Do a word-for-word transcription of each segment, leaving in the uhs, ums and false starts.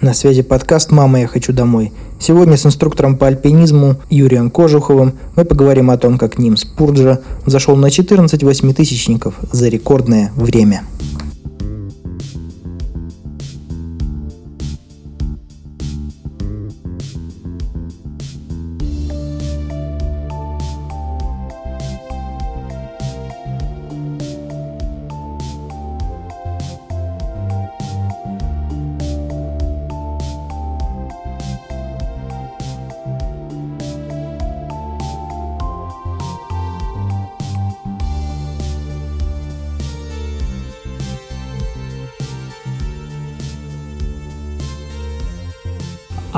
На связи подкаст «Мама, я хочу домой». Сегодня с инструктором по альпинизму Юрием Кожуховым мы поговорим о том, как Нимс Пурджа зашел на четырнадцать восьмитысячников за рекордное время.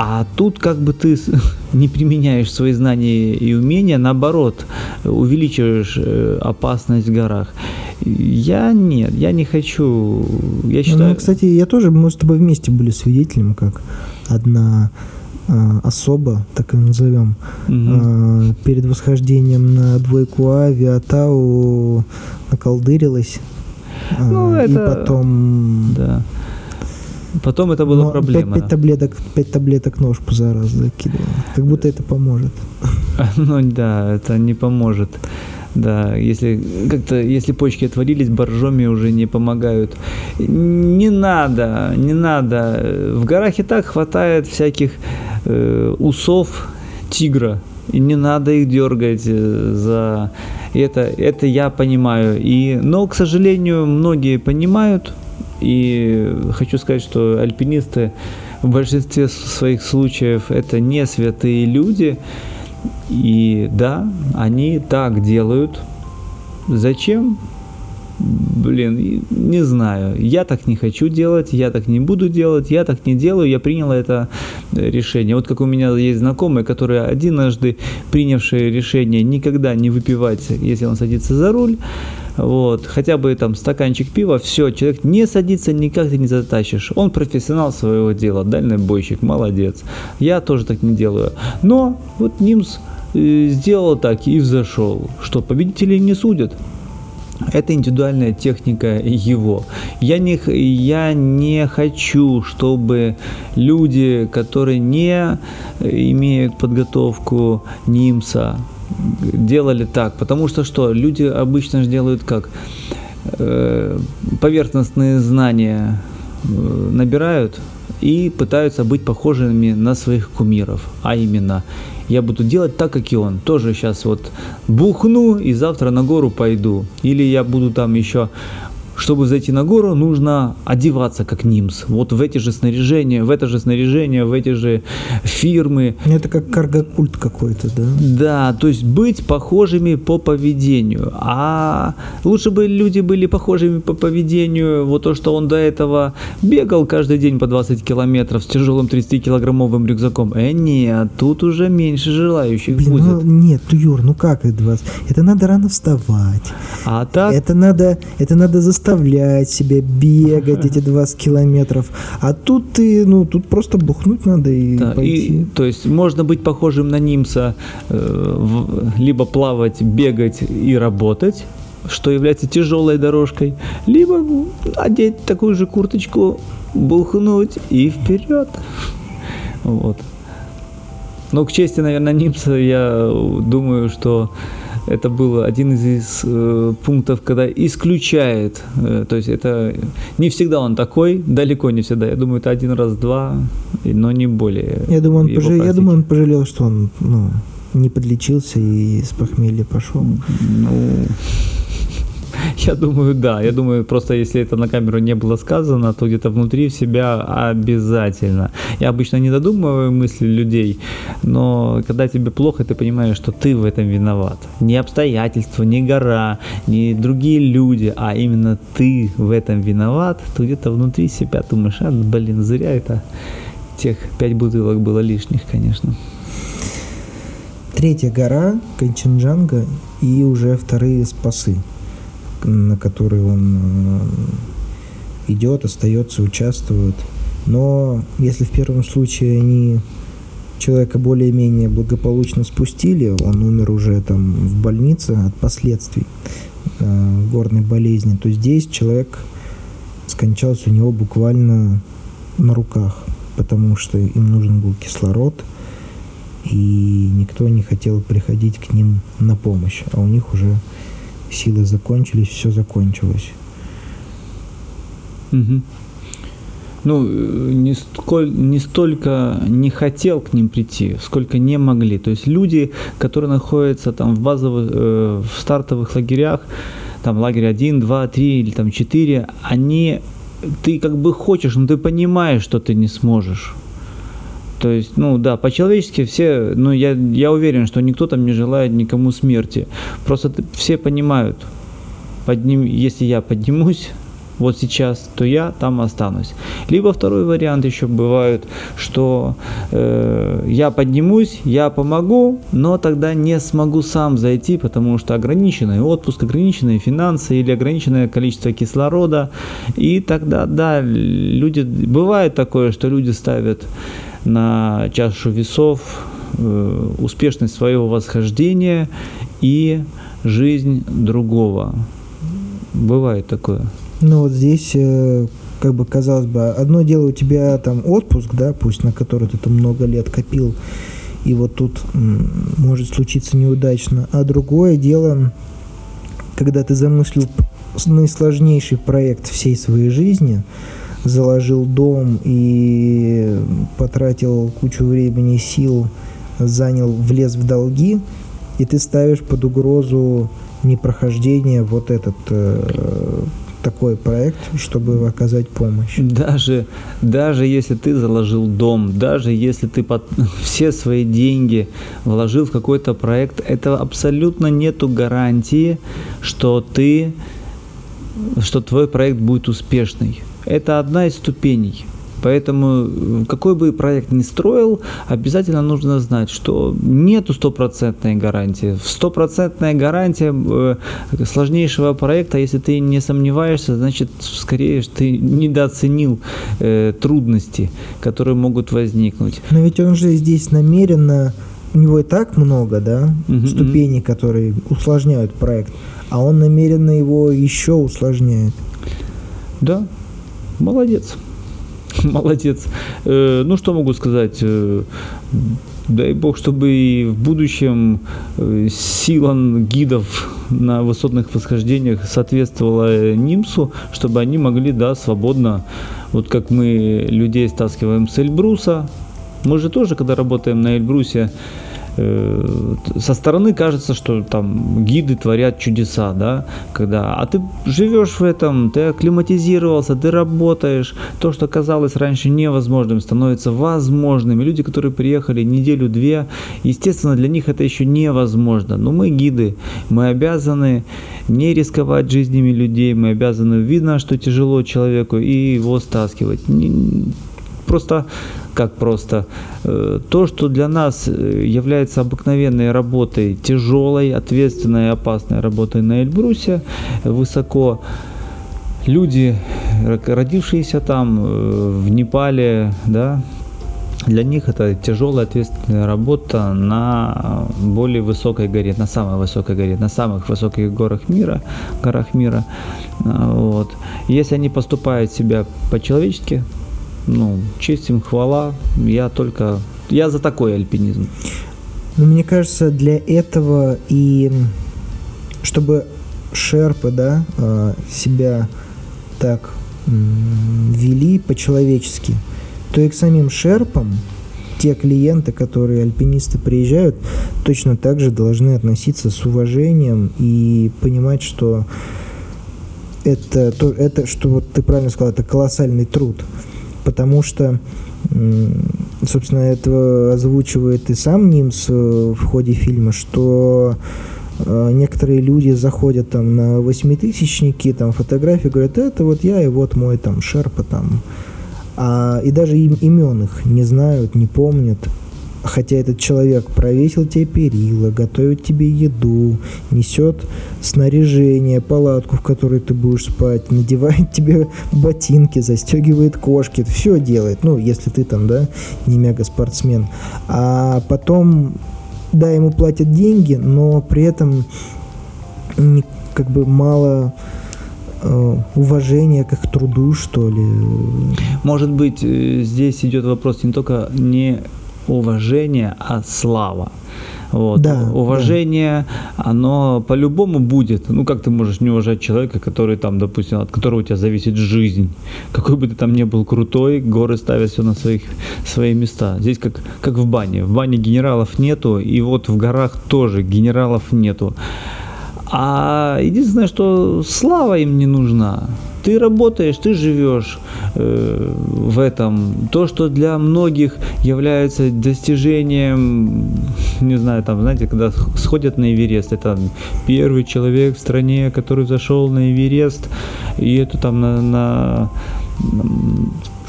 А тут как бы ты не применяешь свои знания и умения, наоборот, увеличиваешь опасность в горах. Я нет, я не хочу. Я считаю... Ну, кстати, я тоже, мы с тобой вместе были свидетелем, как одна э, особа, так и назовем, угу. э, перед восхождением на двойку Авиатау наколдырилась. Э, ну, это... И потом... Да. Потом это была Но проблема. Пять, пять, таблеток, пять таблеток ножку за раз закидывал. Как будто это поможет. Ну да, это не поможет. Да, если как-то, если почки отвалились, боржоми уже не помогают. Не надо, не надо. В горах и так хватает всяких э, усов тигра. И не надо их дергать за... Это, это я понимаю. И... Но, к сожалению, многие понимают. И хочу сказать, что альпинисты в большинстве своих случаев это не святые люди. И да, они так делают. Зачем? Блин, не знаю. Я так не хочу делать, я так не буду делать, я так не делаю. Я принял это решение. Вот как у меня есть знакомые, которые однажды принявшие решение никогда не выпивать, если он садится за руль. Вот, хотя бы там стаканчик пива, все, человек не садится, никак ты не затащишь. Он профессионал своего дела, дальнобойщик, молодец. Я тоже так не делаю. Но вот Нимс сделал так и взошел, что победителей не судят. Это индивидуальная техника его. Я не, я не хочу, чтобы люди, которые не имеют подготовку Нимса, делали так, потому что что, люди обычно же делают как? Поверхностные знания набирают и пытаются быть похожими на своих кумиров, а именно я буду делать так, как и он, тоже сейчас вот бухну и завтра на гору пойду, или я буду там еще, чтобы зайти на гору, нужно одеваться как Нимс, вот в эти же снаряжения, в это же снаряжение, в эти же фирмы. Это как карго-культ какой-то, да? Да, то есть быть похожими по поведению. А лучше бы люди были похожими по поведению, вот то, что он до этого бегал каждый день по двадцать километров с тяжелым тридцатикилограммовым рюкзаком. Э, нет, тут уже меньше желающих Блин, будет. Ну, нет, Юр, ну как это двадцать? Это надо рано вставать. А так? Это надо, это надо заставить. Заставлять себя бегать эти двадцать километров, а тут ты, ну, тут просто бухнуть надо и да, пойти. И, то есть можно быть похожим на Нимса, э, в, либо плавать, бегать и работать, что является тяжелой дорожкой, либо одеть такую же курточку, бухнуть и вперед. Вот. Но к чести, наверное, Нимса, я думаю, что это был один из, из э, пунктов, когда исключает, э, то есть это не всегда он такой, далеко не всегда, я думаю, это один раз, два, но не более. Я думаю, он, пожалел, я думаю, он пожалел, что он ну, не подлечился и с похмелья пошел. Ну... Я думаю, да. Я думаю, просто если это на камеру не было сказано, то где-то внутри в себя обязательно. Я обычно не додумываю мысли людей, но когда тебе плохо, ты понимаешь, что ты в этом виноват. Не обстоятельства, не гора, не другие люди, а именно ты в этом виноват. Ты где-то внутри себя думаешь, а, блин, зря это тех пять бутылок было лишних, конечно. Третья гора – Канченджанга и уже вторые спасы, на который он идет, остается, участвует. Но если в первом случае они человека более-менее благополучно спустили, он умер уже там в больнице от последствий э, горной болезни, то здесь человек скончался у него буквально на руках. потому что им нужен был кислород, и никто не хотел приходить к ним на помощь, а у них уже силы закончились, все закончилось. Угу. Ну, не, сколь, не столько не хотел к ним прийти, сколько не могли. То есть люди, которые находятся там в базовых, э, в стартовых лагерях, там лагерь один, два, три или там четыре, они, ты как бы хочешь, но ты понимаешь, что ты не сможешь. То есть, ну да, по-человечески все, ну я, я уверен, что никто там не желает никому смерти. Просто все понимают, подним, если я поднимусь вот сейчас, то я там останусь. Либо второй вариант еще бывает, что э, я поднимусь, я помогу, но тогда не смогу сам зайти, потому что ограниченный отпуск, ограниченные финансы или ограниченное количество кислорода. И тогда, да, люди, бывает такое, что люди ставят на чашу весов э, успешность своего восхождения и жизнь другого. Бывает такое. Ну вот здесь, как бы, казалось бы, одно дело у тебя там отпуск, да, пусть, на который ты там много лет копил, и вот тут может случиться неудачно, а другое дело, когда ты замыслил наисложнейший проект всей своей жизни, заложил дом и потратил кучу времени и сил, занял, влез в долги, и ты ставишь под угрозу непрохождение вот этот... такой проект, чтобы оказать помощь. Даже, даже если ты заложил дом, даже если ты под, все свои деньги вложил в какой-то проект, это абсолютно нету гарантии, что ты, что твой проект будет успешный. Это одна из ступеней. Поэтому какой бы проект ни строил, обязательно нужно знать, что нету стопроцентной гарантии. Стопроцентная гарантия сложнейшего проекта, если ты не сомневаешься, значит, скорее ты недооценил э, трудности, которые могут возникнуть. Но ведь он же здесь намеренно, у него и так много, да, mm-hmm. ступеней, которые усложняют проект, а он намеренно его еще усложняет. Да, молодец. Молодец. Ну, что могу сказать? Дай бог, чтобы и в будущем сила гидов на высотных восхождениях соответствовала Нимсу, чтобы они могли, да, свободно, вот как мы людей стаскиваем с Эльбруса. Мы же тоже, когда работаем на Эльбрусе, со стороны кажется, что там гиды творят чудеса, да, когда, а ты живешь в этом, ты акклиматизировался, ты работаешь, то, что казалось раньше невозможным, становится возможным. И люди, которые приехали неделю-две, естественно, для них это еще невозможно. Но мы гиды, мы обязаны не рисковать жизнями людей, мы обязаны, видно, что тяжело человеку, и его стаскивать. Просто, как просто, то, что для нас является обыкновенной работой, тяжелой, ответственной и опасной работой на Эльбрусе, высоко, люди, родившиеся там, в Непале, да, для них это тяжелая, ответственная работа на более высокой горе, на самой высокой горе, на самых высоких горах мира, горах мира. Вот. Если они поступают себя по-человечески, ну, честь им, хвала, я только, я за такой альпинизм. Ну, мне кажется, для этого и, чтобы шерпы, да, себя так вели по-человечески, то и к самим шерпам те клиенты, которые альпинисты приезжают, точно так же должны относиться с уважением и понимать, что это, то, это что вот ты правильно сказал, это колоссальный труд. Потому что, собственно, это озвучивает и сам Нимс в ходе фильма, что некоторые люди заходят там на восьмитысячники, там фотографии, говорят, это вот я и вот мой там шерпа там. А, и даже им имен их не знают, не помнят. Хотя этот человек провесил тебе перила, готовит тебе еду, несет снаряжение, палатку, в которой ты будешь спать, надевает тебе ботинки, застегивает кошки, все делает, ну, если ты там, да, не мега-спортсмен. А потом, да, ему платят деньги, но при этом как бы мало уважение к их труду, что ли. Может быть, здесь идет вопрос не только не уважение, а слава. Вот. Да, уважение, да. Оно по-любому будет. Ну, как ты можешь не уважать человека, который там, допустим, от которого у тебя зависит жизнь? Какой бы ты там ни был крутой, горы ставят все на своих, свои места. Здесь как, как в бане. В бане генералов нету, и вот в горах тоже генералов нету. А единственное, что слава им не нужна. Ты работаешь, ты живешь э, в этом. То, что для многих является достижением, не знаю, там, знаете, когда сходят на Эверест, это там, первый человек в стране, который зашел на Эверест, и это там на... на, на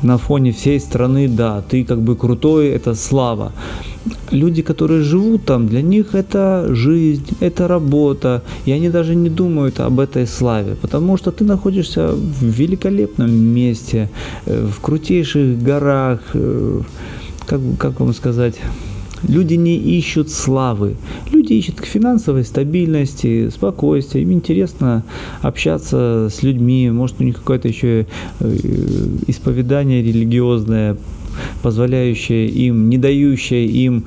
на фоне всей страны, да, ты как бы крутой, это слава. Люди, которые живут там, для них это жизнь, это работа, и они даже не думают об этой славе, потому что ты находишься в великолепном месте, в крутейших горах, как, как вам сказать... Люди не ищут славы, люди ищут к финансовой стабильности, спокойствия, им интересно общаться с людьми, может у них какое-то еще исповедание религиозное, позволяющее им, не дающее им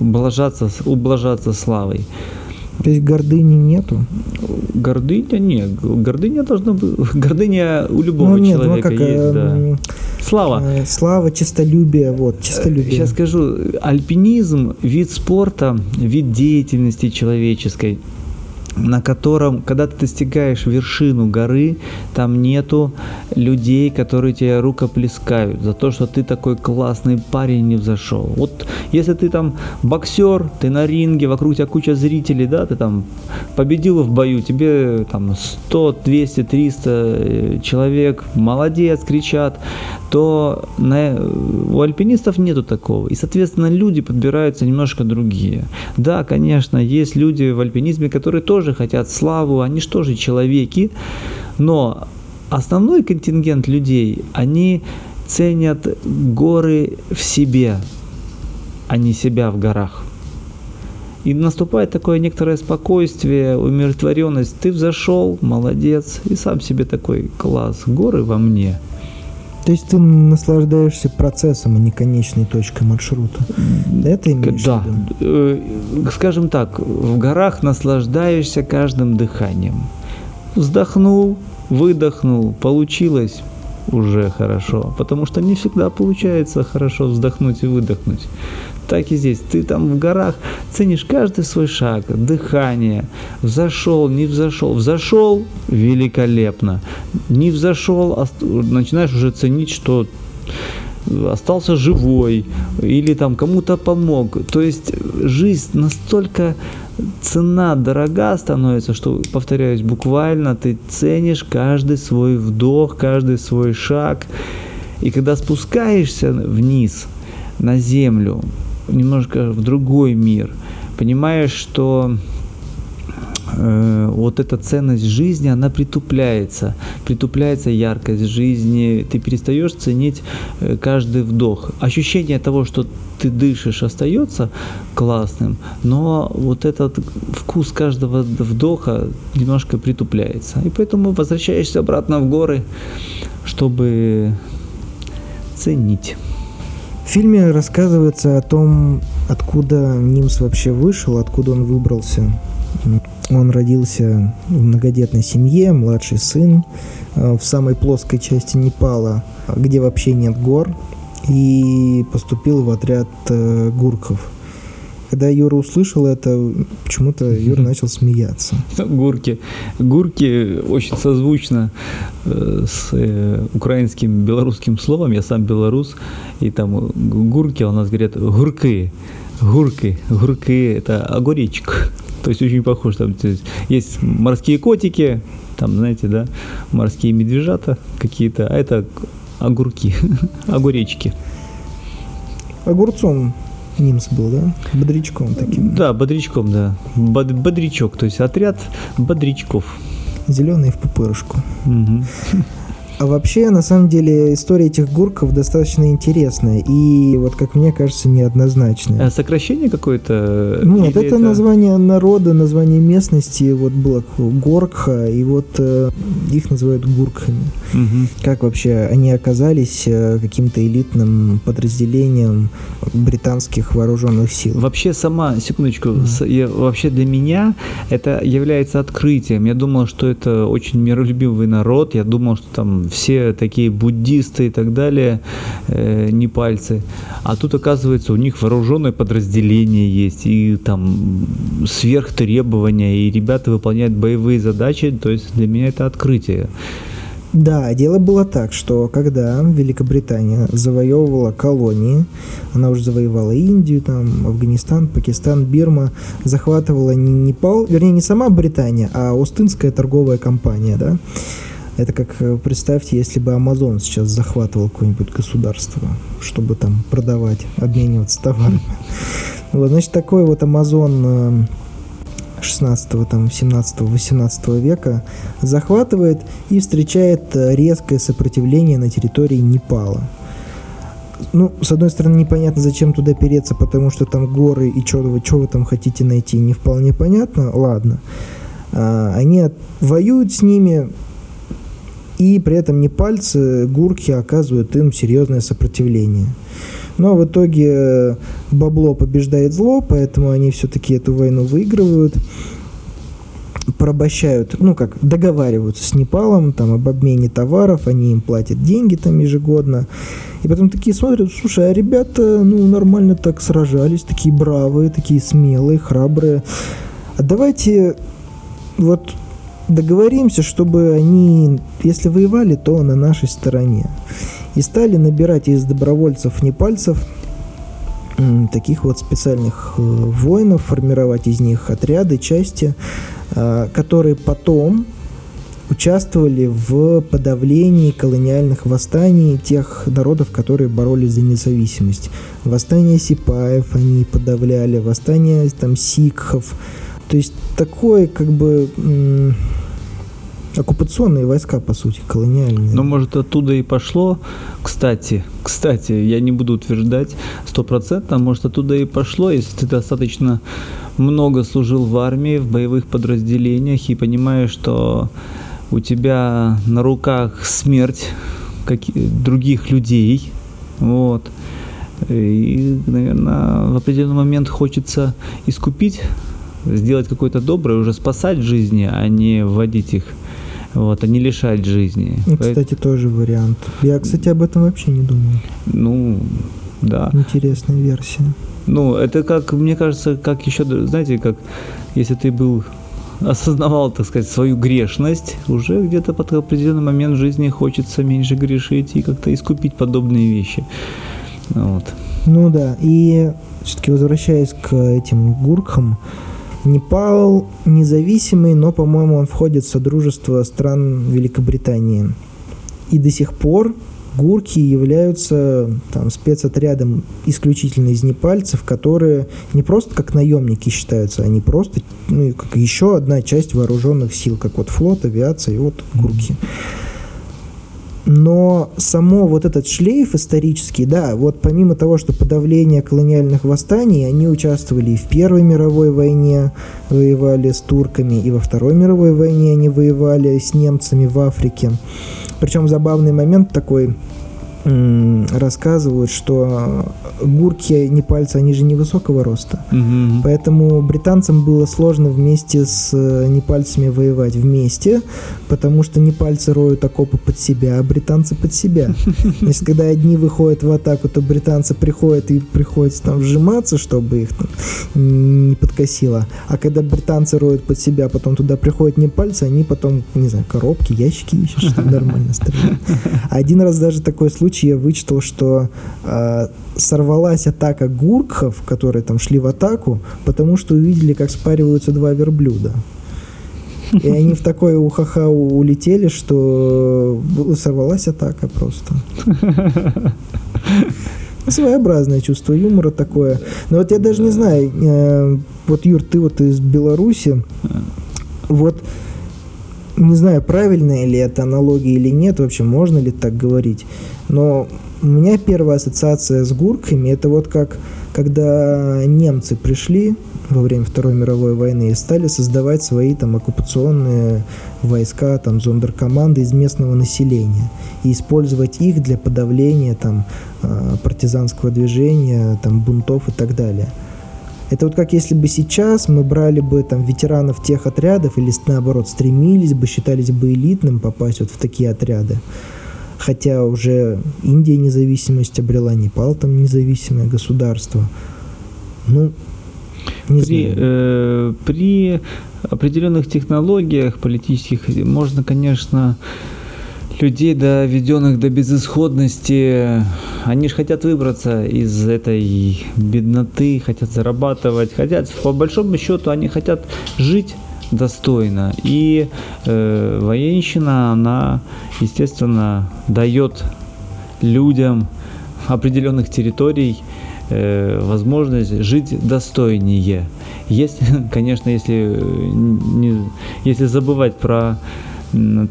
блажаться, ублажаться славой. То есть гордыни нету? Гордыня нет. Гордыня должна быть. Гордыня у любого ну, нет, человека ну, как, есть, э, да. Э, слава. Э, слава, честолюбие, вот, честолюбие. Сейчас скажу, альпинизм – вид спорта, вид деятельности человеческой, на котором, когда ты достигаешь вершину горы, там нету людей, которые тебя рукоплескают за то, что ты такой классный парень не взошел. Вот если ты там боксер, ты на ринге, вокруг тебя куча зрителей, да, ты там победил в бою, тебе там сто, двести, триста человек, молодец, кричат, то на, у альпинистов нету такого. И, соответственно, люди подбираются немножко другие. Да, конечно, есть люди в альпинизме, которые тоже хотят славу, они же тоже человеки, но основной контингент людей, они ценят горы в себе, а не себя в горах. И наступает такое некоторое спокойствие, умиротворенность. Ты взошел, молодец, и сам себе такой класс, горы во мне. То есть ты наслаждаешься процессом, а не конечной точкой маршрута. Это имеешь в виду? Да. Скажем так, в горах наслаждаешься каждым дыханием. Вздохнул, выдохнул, получилось уже хорошо. Потому что не всегда получается хорошо вздохнуть и выдохнуть. Так и здесь. Ты там в горах ценишь каждый свой шаг, дыхание. Взошел, не взошел. Взошел – великолепно. Не взошел ост... – начинаешь уже ценить, что остался живой или там кому-то помог. То есть жизнь настолько цена дорога становится, что, повторяюсь, буквально ты ценишь каждый свой вдох, каждый свой шаг. И когда спускаешься вниз на землю, немножко в другой мир, понимаешь, что э, вот эта ценность жизни, она притупляется, притупляется яркость жизни, ты перестаешь ценить э, каждый вдох. Ощущение того, что ты дышишь, остается классным, но вот этот вкус каждого вдоха немножко притупляется, и поэтому возвращаешься обратно в горы, чтобы ценить. В фильме рассказывается о том, откуда Нимс вообще вышел, откуда он выбрался. Он родился в многодетной семье, младший сын, в самой плоской части Непала, где вообще нет гор, и поступил в отряд гурков. Когда Юра услышал это, почему-то Юра начал смеяться. Гурки. Гурки очень созвучно с украинским, белорусским словом. Я сам белорус. И там гурки, у нас говорят гурки. Гурки. Гурки – это огуречек. То есть очень похож. Там есть морские котики, там, знаете, да, морские медвежата какие-то. А это огурки, огуречки. Огурцом Нимс был, да? Бодрячком таким. Да, бодрячком, да. Бод, бодрячок, то есть отряд бодрячков. Зеленый в пупырышку. Угу. А вообще, на самом деле, история этих гурков достаточно интересная и, вот как мне кажется, неоднозначная. А сокращение какое-то? Нет, это, это название народа, название местности, вот было Горкха, и вот э, их называют гуркхами. Угу. Как вообще они оказались э, каким-то элитным подразделением британских вооруженных сил? Вообще сама, секундочку, да. с, я, вообще для меня это является открытием. Я думал, что это очень миролюбивый народ, я думал, что там все такие буддисты и так далее, э, непальцы. А тут, оказывается, у них вооруженное подразделение есть, и там сверхтребования, и ребята выполняют боевые задачи, то есть для меня это открытие. Да, дело было так, что когда Великобритания завоевывала колонии, она уже завоевала Индию, там, Афганистан, Пакистан, Бирма, захватывала Непал, вернее, не сама Британия, а Ост-Индская торговая компания, да? Это как, представьте, если бы Амазон сейчас захватывал какое-нибудь государство, чтобы там продавать, обмениваться товарами. Вот, значит, такой вот Амазон шестнадцатого, там, семнадцатого, восемнадцатого века захватывает и встречает резкое сопротивление на территории Непала. Ну, с одной стороны, непонятно, зачем туда переться, потому что там горы и что вы, вы там хотите найти, не вполне понятно, ладно. А, они воюют с ними, и при этом непальцы, гуркхи, оказывают им серьезное сопротивление. Но в итоге бабло побеждает зло, поэтому они все-таки эту войну выигрывают, порабощают, ну как, договариваются с Непалом там, об обмене товаров, они им платят деньги там ежегодно. И потом такие смотрят, слушай, а ребята ну нормально так сражались, такие бравые, такие смелые, храбрые. А давайте вот договоримся, чтобы они, если воевали, то на нашей стороне. И стали набирать из добровольцев непальцев таких вот специальных воинов, формировать из них отряды, части, которые потом участвовали в подавлении колониальных восстаний тех народов, которые боролись за независимость. Восстание сипаев они подавляли, восстание там сикхов. То есть такое как бы... М- оккупационные войска, по сути, колониальные. Но, может, оттуда и пошло, кстати, кстати, я не буду утверждать сто процентов, может, оттуда и пошло, если ты достаточно много служил в армии, в боевых подразделениях и понимаешь, что у тебя на руках смерть других людей, вот, и, наверное, в определенный момент хочется искупить, сделать какое-то доброе, уже спасать жизни, а не вводить их. Вот, а не лишать жизни. Кстати, Поэтому... тоже вариант. Я, кстати, об этом вообще не думал. Ну, да. Интересная версия. Ну, это как, мне кажется, как еще, знаете, как если ты был, осознавал, так сказать, свою грешность, уже где-то под определенный момент жизни хочется меньше грешить и как-то искупить подобные вещи. Вот. Ну да, и все-таки возвращаясь к этим гуркхам, Непал независимый, но, по-моему, он входит в Содружество стран Великобритании. И до сих пор гурки являются там, спецотрядом исключительно из непальцев, которые не просто как наемники считаются, они просто ну, как еще одна часть вооруженных сил, как вот флот, авиация и вот гурки. Но само вот этот шлейф исторический, да, вот помимо того, что подавление колониальных восстаний, они участвовали и в Первой мировой войне, воевали с турками, и во Второй мировой войне они воевали с немцами в Африке. Причем забавный момент такой, м- рассказывают, что гурки, непальцы, они же невысокого роста, угу. Поэтому британцам было сложно вместе с непальцами воевать вместе, потому что непальцы роют окопы под себя, а британцы под себя. Значит, когда одни выходят в атаку, то британцы приходят и приходится там сжиматься, чтобы их там не подкосило. А когда британцы роют под себя, потом туда приходят непальцы, они потом, не знаю, коробки, ящики ищут, что нормально стреляют. Один раз даже такой случай я вычитал, что э, сорвали атака гуркхов, которые там шли в атаку, потому что увидели, как спариваются два верблюда. И они в такое ухаха улетели, что сорвалась атака просто. Своеобразное чувство юмора такое. Но вот я даже не знаю, вот, Юр, ты вот из Беларуси, вот Не знаю, правильная ли это аналогия или нет, вообще можно ли так говорить, но у меня первая ассоциация с гуркхами – это вот как, когда немцы пришли во время Второй мировой войны и стали создавать свои там оккупационные войска, там зондеркоманды из местного населения и использовать их для подавления там партизанского движения, там бунтов и так далее. Это вот как если бы сейчас мы брали бы там ветеранов тех отрядов или наоборот стремились бы, считались бы элитным попасть вот в такие отряды. Хотя уже Индия независимость обрела, Непал там независимое государство. Ну, не при, знаю. Э, при определенных технологиях политических можно, конечно, людей, доведенных до безысходности, они же хотят выбраться из этой бедноты, хотят зарабатывать, хотят, по большому счету, они хотят жить достойно. И э, военщина, она, естественно, дает людям определенных территорий э, возможность жить достойнее. Если, конечно, если, не, если забывать про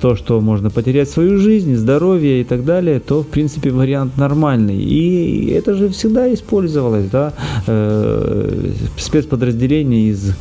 то, что можно потерять свою жизнь, здоровье и так далее, то, в принципе, вариант нормальный. И это же всегда использовалось, да, э, спецподразделение из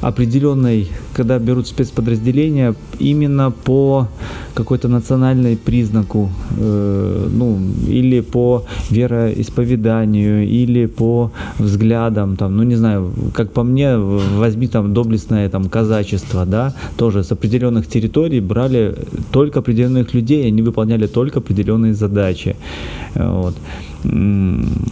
определенной, когда берут спецподразделения именно по какой-то национальной признаку, э, ну, или по вероисповеданию, или по взглядам, там, ну, не знаю, как по мне, возьми там доблестное там казачество, да, тоже с определенных территорий брали только определенных людей, они выполняли только определенные задачи, вот.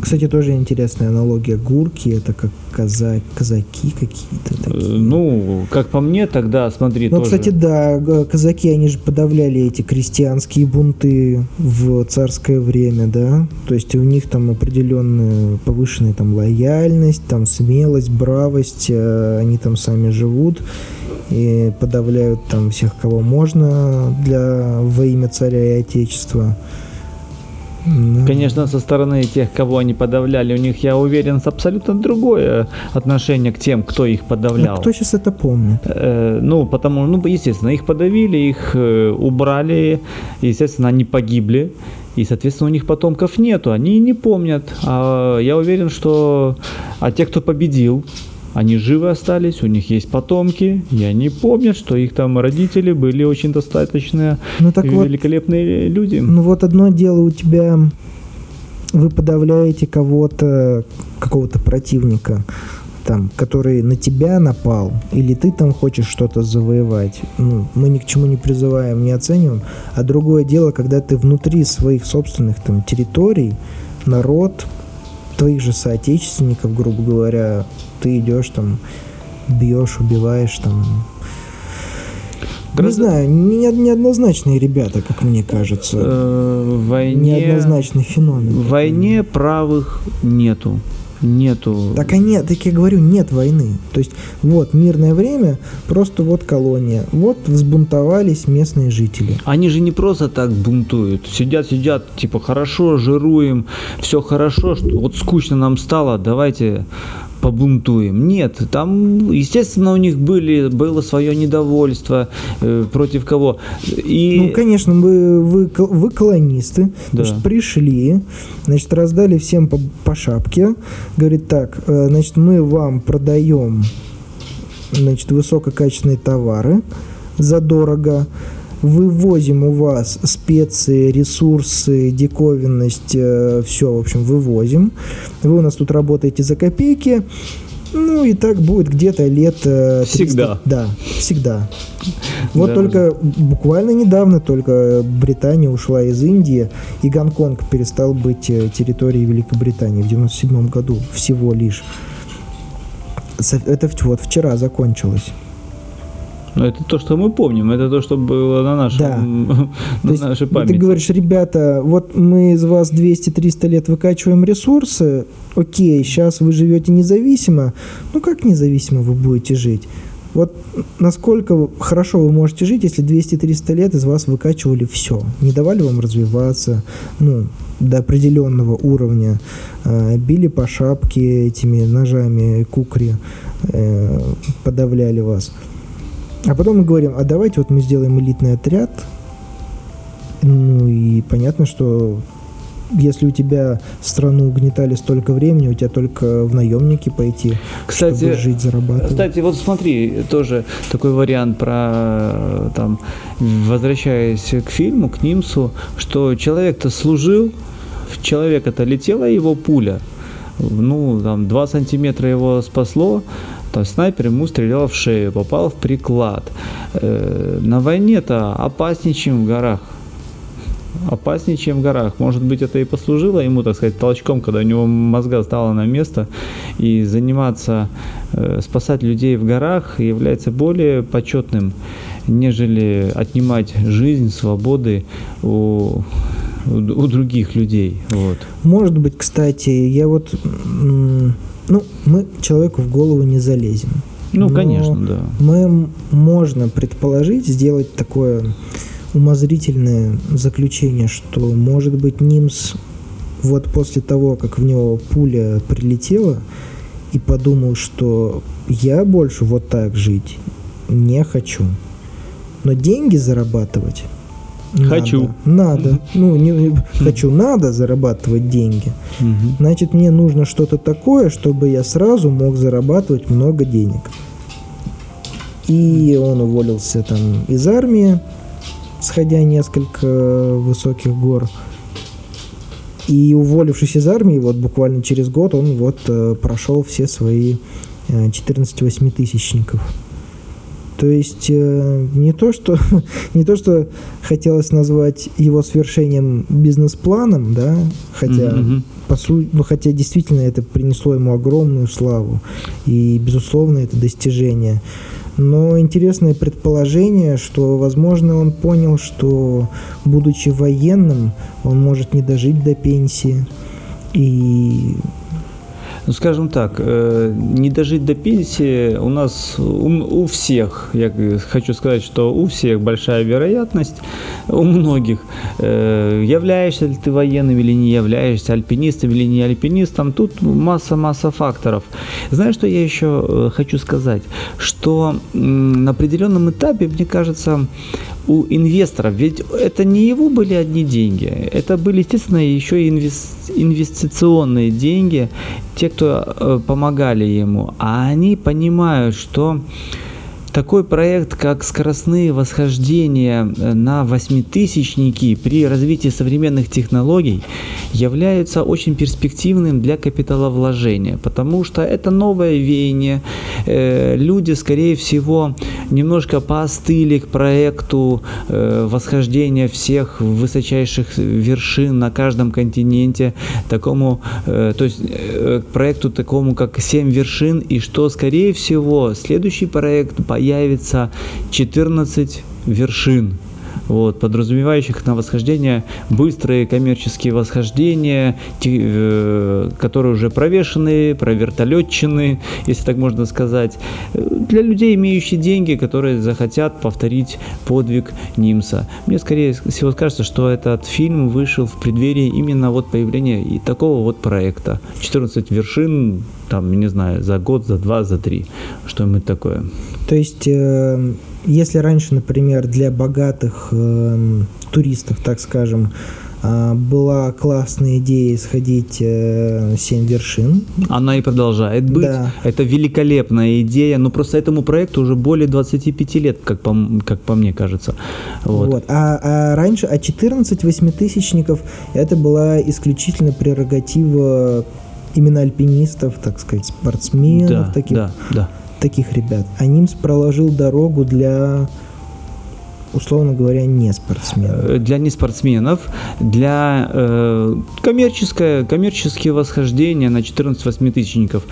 Кстати, тоже интересная аналогия. Гурки это как каза- казаки какие-то такие. Ну, как по мне, тогда смотри. Ну, тоже... кстати, да, казаки, они же подавляли эти крестьянские бунты в царское время, да. То есть у них там определенная повышенная там лояльность, там смелость, бравость, они там сами живут и подавляют там всех, кого можно для во имя царя и отечества. Конечно, со стороны тех, кого они подавляли, у них, я уверен, абсолютно другое отношение к тем, кто их подавлял. А кто сейчас это помнит? Э, ну, потому, ну, естественно, их подавили, их э, убрали, естественно, они погибли. И, соответственно, у них потомков нету, они не помнят. А, я уверен, что а те, кто победил, они живы остались, у них есть потомки, и они помнят, что их там родители были очень достаточно ну, так великолепные вот, люди. Ну вот одно дело у тебя, вы подавляете кого-то, какого-то противника, там, который на тебя напал, или ты там хочешь что-то завоевать. Ну, мы ни к чему не призываем, не оцениваем. А другое дело, когда ты внутри своих собственных там территорий, народ, твоих же соотечественников, грубо говоря, ты идешь там, бьешь, убиваешь там. Град... Не знаю, не, неоднозначные ребята, как мне кажется. В войне... Неоднозначный феномен. В войне правых нету. Нету. Так, а нет, так я говорю, нет войны. То есть, вот, мирное время, просто вот колония. Вот взбунтовались местные жители. Они же не просто так бунтуют. Сидят, сидят, типа, хорошо, жируем, все хорошо, что, вот скучно нам стало, давайте... побунтуем. Нет, там, естественно, у них были, было свое недовольство, э, против кого. И... Ну, конечно, вы, вы, вы колонисты, да. Значит, пришли, значит, раздали всем по, по шапке, говорит, так, э, значит, мы вам продаем, значит, высококачественные товары задорого, вывозим у вас специи, ресурсы, диковинность, э, все, в общем, вывозим. Вы у нас тут работаете за копейки, ну и так будет где-то лет... Э, всегда. Да, всегда. Вот да, только да. Буквально недавно только Британия ушла из Индии, и Гонконг перестал быть территорией Великобритании в девяносто седьмом году всего лишь. Это вот вчера закончилось. Но это то, что мы помним, это то, что было на, нашем, да. на то есть, нашей памяти. Ты говоришь, ребята, вот мы из вас двести-триста лет выкачиваем ресурсы, окей, сейчас вы живете независимо, ну как независимо вы будете жить? Вот насколько хорошо вы можете жить, если двести-триста лет из вас выкачивали все, не давали вам развиваться, ну, до определенного уровня, били по шапке этими ножами, кукри, подавляли вас. А потом мы говорим, а давайте вот мы сделаем элитный отряд. Ну и понятно, что если у тебя страну угнетали столько времени, у тебя только в наемники пойти, кстати, чтобы жить, зарабатывать. Кстати, вот смотри, тоже такой вариант про, там, возвращаясь к фильму, к Нимсу, что человек-то служил, в человека-то летела его пуля, ну, там, два сантиметра его спасло, там снайпер ему стрелял в шею, попал в приклад. На войне-то опаснее, чем в горах. Опаснее, чем в горах. Может быть, это и послужило ему, так сказать, толчком, когда у него мозга стало на место, и заниматься, э, спасать людей в горах является более почетным, нежели отнимать жизнь, свободы у, у, у других людей. Вот. Может быть, кстати, я вот... Ну, мы человеку в голову не залезем. Ну, конечно, да. Мы, можно предположить, сделать такое... умозрительное заключение, что, может быть, Нимс вот после того, как в него пуля прилетела, и подумал, что я больше вот так жить не хочу, но деньги зарабатывать хочу. Надо. надо. Ну, не хочу, надо зарабатывать деньги. Значит, мне нужно что-то такое, чтобы я сразу мог зарабатывать много денег. И он уволился там из армии, сходя несколько высоких гор. И уволившись из армии, вот буквально через год он вот э, прошел все свои э, четырнадцать восьмитысячников. То есть э, не то, что не то, что хотелось назвать его свершением бизнес-планом, да, хотя, mm-hmm. по су- ну, хотя действительно это принесло ему огромную славу. И, безусловно, это достижение. Но интересное предположение, что, возможно, он понял, что, будучи военным, он может не дожить до пенсии. И... Ну, скажем так, не дожить до пенсии у нас, у, у всех, я хочу сказать, что у всех большая вероятность, у многих, являешься ли ты военным или не являешься, альпинистом или не альпинистом, тут масса-масса факторов. Знаешь, что я еще хочу сказать? Что на определенном этапе, мне кажется, у инвесторов, ведь это не его были одни деньги, это были, естественно, еще и инвестиционные деньги, те, кто помогали ему, а они понимают, что такой проект, как скоростные восхождения на восьмитысячники при развитии современных технологий, является очень перспективным для капиталовложения, потому что это новое веяние. Люди, скорее всего, немножко поостыли к проекту восхождения всех высочайших вершин на каждом континенте, такому, то есть к проекту такому, как «Семь вершин», и что, скорее всего, следующий проект по появится четырнадцать вершин, вот, подразумевающих на восхождение быстрые коммерческие восхождения, те, э, которые уже провешены, провертолетчены, если так можно сказать, для людей, имеющих деньги, которые захотят повторить подвиг Нимса. Мне скорее всего кажется, что этот фильм вышел в преддверии именно вот появления и такого вот проекта. четырнадцать вершин, там, не знаю, за год, за два, за три, что-нибудь такое. То есть... Э... Если раньше, например, для богатых э, туристов, так скажем, э, была классная идея сходить э, семь вершин. Она и продолжает быть. Да. Это великолепная идея, но просто этому проекту уже более двадцать пять лет, как по, как по мне кажется. Вот. Вот. А, а раньше, а четырнадцать восьмитысячников, это была исключительно прерогатива именно альпинистов, так сказать, спортсменов, да, таких. Да, да. таких ребят. А Нимс проложил дорогу для, условно говоря, не спортсменов. Для не спортсменов, для э, коммерческое, коммерческие восхождения на четырнадцать восьмитысячников.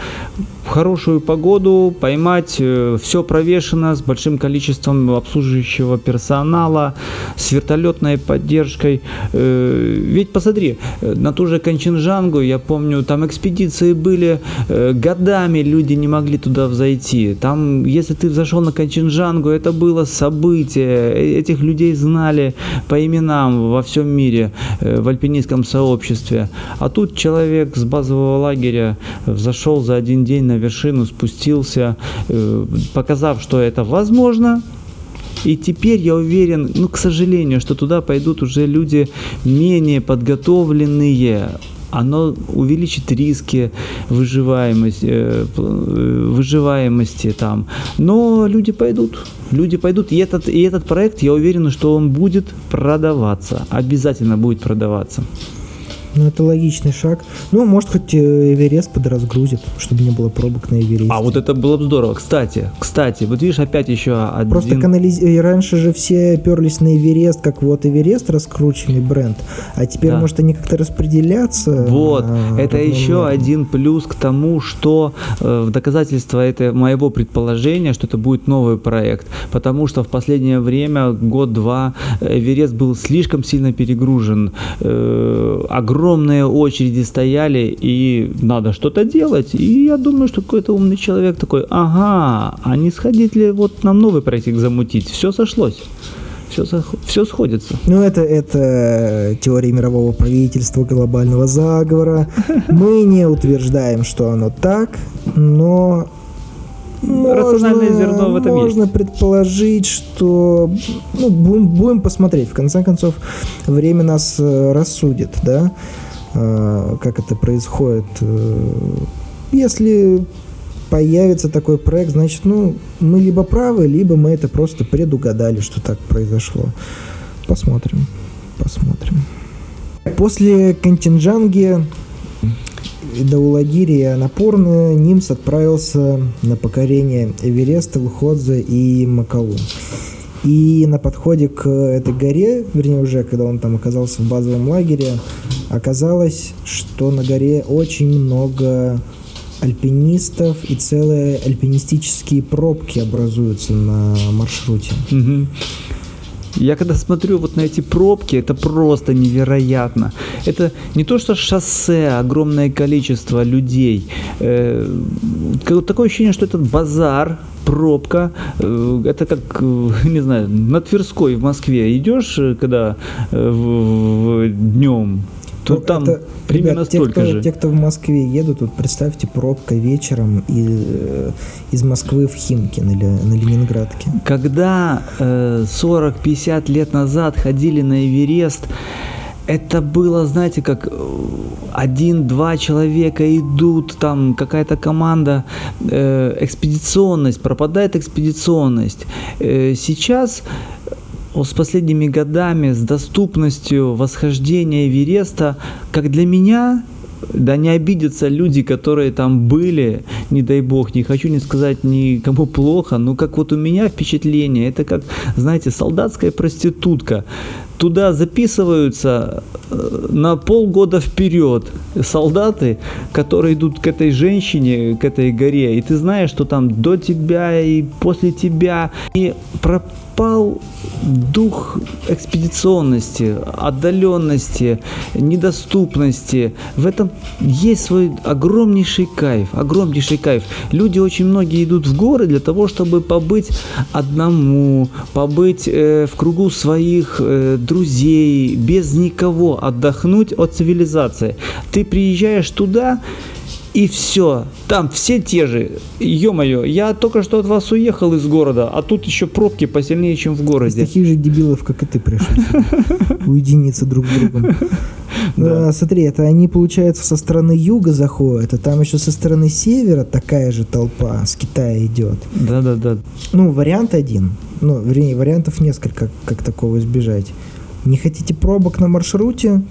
В хорошую погоду поймать, э, все провешено с большим количеством обслуживающего персонала, с вертолетной поддержкой. Э, ведь посмотри, на ту же Канченджангу, я помню, там экспедиции были, э, годами люди не могли туда взойти. Там, если ты взошел на Канченджангу, это было событие. Этих людей знали по именам во всем мире, в альпинистском сообществе. А тут человек с базового лагеря взошел за один день на вершину, спустился, показав, что это возможно, И теперь я уверен, ну, к сожалению, что туда пойдут уже люди менее подготовленные. Оно увеличит риски выживаемости, выживаемости там. Но люди пойдут. Люди пойдут. И этот, и этот проект, я уверен, что он будет продаваться. Обязательно будет продаваться. Ну, это логичный шаг. Ну, может, хоть Эверест подразгрузит, чтобы не было пробок на Эвересте. А вот это было бы здорово. Кстати, кстати, вот видишь, опять еще один... Просто канализ... раньше же все перлись на Эверест, как вот Эверест, раскрученный бренд. А теперь, да. может, они как-то распределятся. Вот, это еще один плюс к тому, что э, доказательство это моего предположения, что это будет новый проект. Потому что в последнее время, год-два, Эверест был слишком сильно перегружен. Э, огромный Огромные очереди стояли, и надо что-то делать. И я думаю, что какой-то умный человек такой, ага, а не сходить ли вот нам новый проектик замутить? Все сошлось. Все, все сходится. Ну, это, это теория мирового правительства, глобального заговора. Мы не утверждаем, что оно так, но... Рациональное зерно в этом есть. Можно предположить, что ну, будем, будем посмотреть. В конце концов, время нас рассудит, да, как это происходит. Если появится такой проект, значит, ну, мы либо правы, либо мы это просто предугадали, что так произошло. Посмотрим, посмотрим. После Канченджанги до Улагири и Анапурны Нимс отправился на покорение Эвереста, Лхоцзе и Макалу. И на подходе к этой горе, вернее уже, когда он там оказался в базовом лагере, оказалось, что на горе очень много альпинистов и целые альпинистические пробки образуются на маршруте. Mm-hmm. Я когда смотрю вот на эти пробки, это просто невероятно. Это не то, что шоссе, огромное количество людей. Э, такое ощущение, что это базар, пробка. Э, это как, не знаю, на Тверской в Москве идешь, когда э, в, в, днем, то ну, там это, примерно ребят, столько те, кто, же. Те, кто в Москве едут, вот представьте, пробка вечером из, из Москвы в Химки на, на Ленинградке. Когда э, сорок-пятьдесят лет назад ходили на Эверест, это было, знаете, как один-два человека идут, там какая-то команда, э, экспедиционность, пропадает экспедиционность. Э, сейчас... С последними годами, с доступностью восхождения Эвереста, как для меня, да не обидятся люди, которые там были, не дай бог, не хочу не сказать никому плохо, но как вот у меня впечатление, это как, знаете, солдатская проститутка. Туда записываются на полгода вперед солдаты, которые идут к этой женщине, к этой горе, и ты знаешь, что там до тебя и после тебя. И пропал дух экспедиционности, отдаленности, недоступности. В этом есть свой огромнейший кайф, огромнейший кайф. Люди очень многие идут в горы для того, чтобы побыть одному, побыть э, в кругу своих э, друзей, без никого, отдохнуть от цивилизации. Ты приезжаешь туда, и все, там все те же. Ё-моё, я только что от вас уехал из города, а тут еще пробки посильнее, чем в городе. Из таких же дебилов, как и ты, пришли уединиться друг с другом. Да. Смотри, это они, получается, со стороны юга заходят, а там еще со стороны севера такая же толпа с Китая идет. Да-да-да. Ну, вариант один. Ну, вернее, вариантов несколько, как такого избежать. Не хотите пробок на маршруте?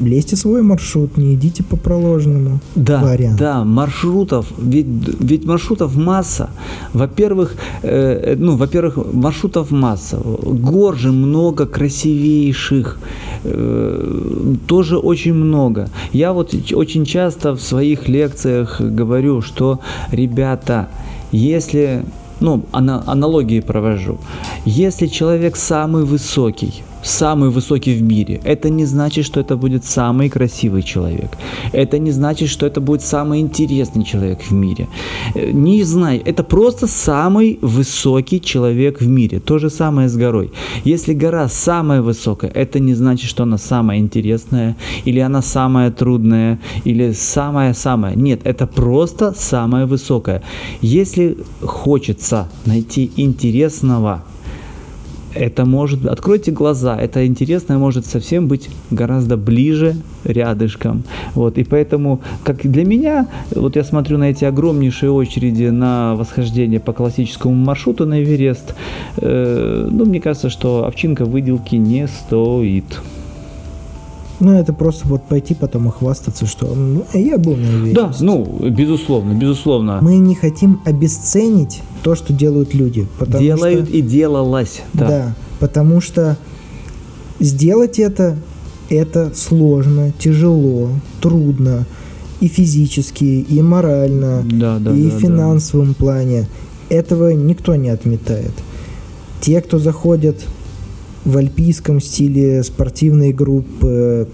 Лезьте свой маршрут, не идите по проложенному. Да, вариант. Да, маршрутов, ведь, ведь маршрутов масса. Во-первых, э, ну, во-первых, маршрутов масса. Гор же много красивейших, э, тоже очень много. Я вот очень часто в своих лекциях говорю, что, ребята, если, ну, ана- аналогии провожу, если человек самый высокий, самый высокий в мире, это не значит, что это будет самый красивый человек. Это не значит, что это будет самый интересный человек в мире. Не знаю, это просто самый высокий человек в мире. То же самое с горой. Если гора самая высокая, это не значит, что она самая интересная, или она самая трудная, или самая-самая. Нет, это просто самая высокая. Если хочется найти интересного, это может... Откройте глаза, это интересно может совсем быть гораздо ближе, рядышком. Вот, и поэтому, как и для меня, вот я смотрю на эти огромнейшие очереди на восхождение по классическому маршруту на Эверест, э, ну, мне кажется, что овчинка выделки не стоит. Ну, это просто вот пойти потом и хвастаться, что ну, я был на Эвересте. Да, ну, безусловно, безусловно. Мы не хотим обесценить то, что делают люди. Делают что, и делалось. Да. да, потому что сделать это, это сложно, тяжело, трудно. И физически, и морально, да, да, и да, в финансовом да. плане. Этого никто не отметает. Те, кто заходят... в альпийском стиле спортивные группы,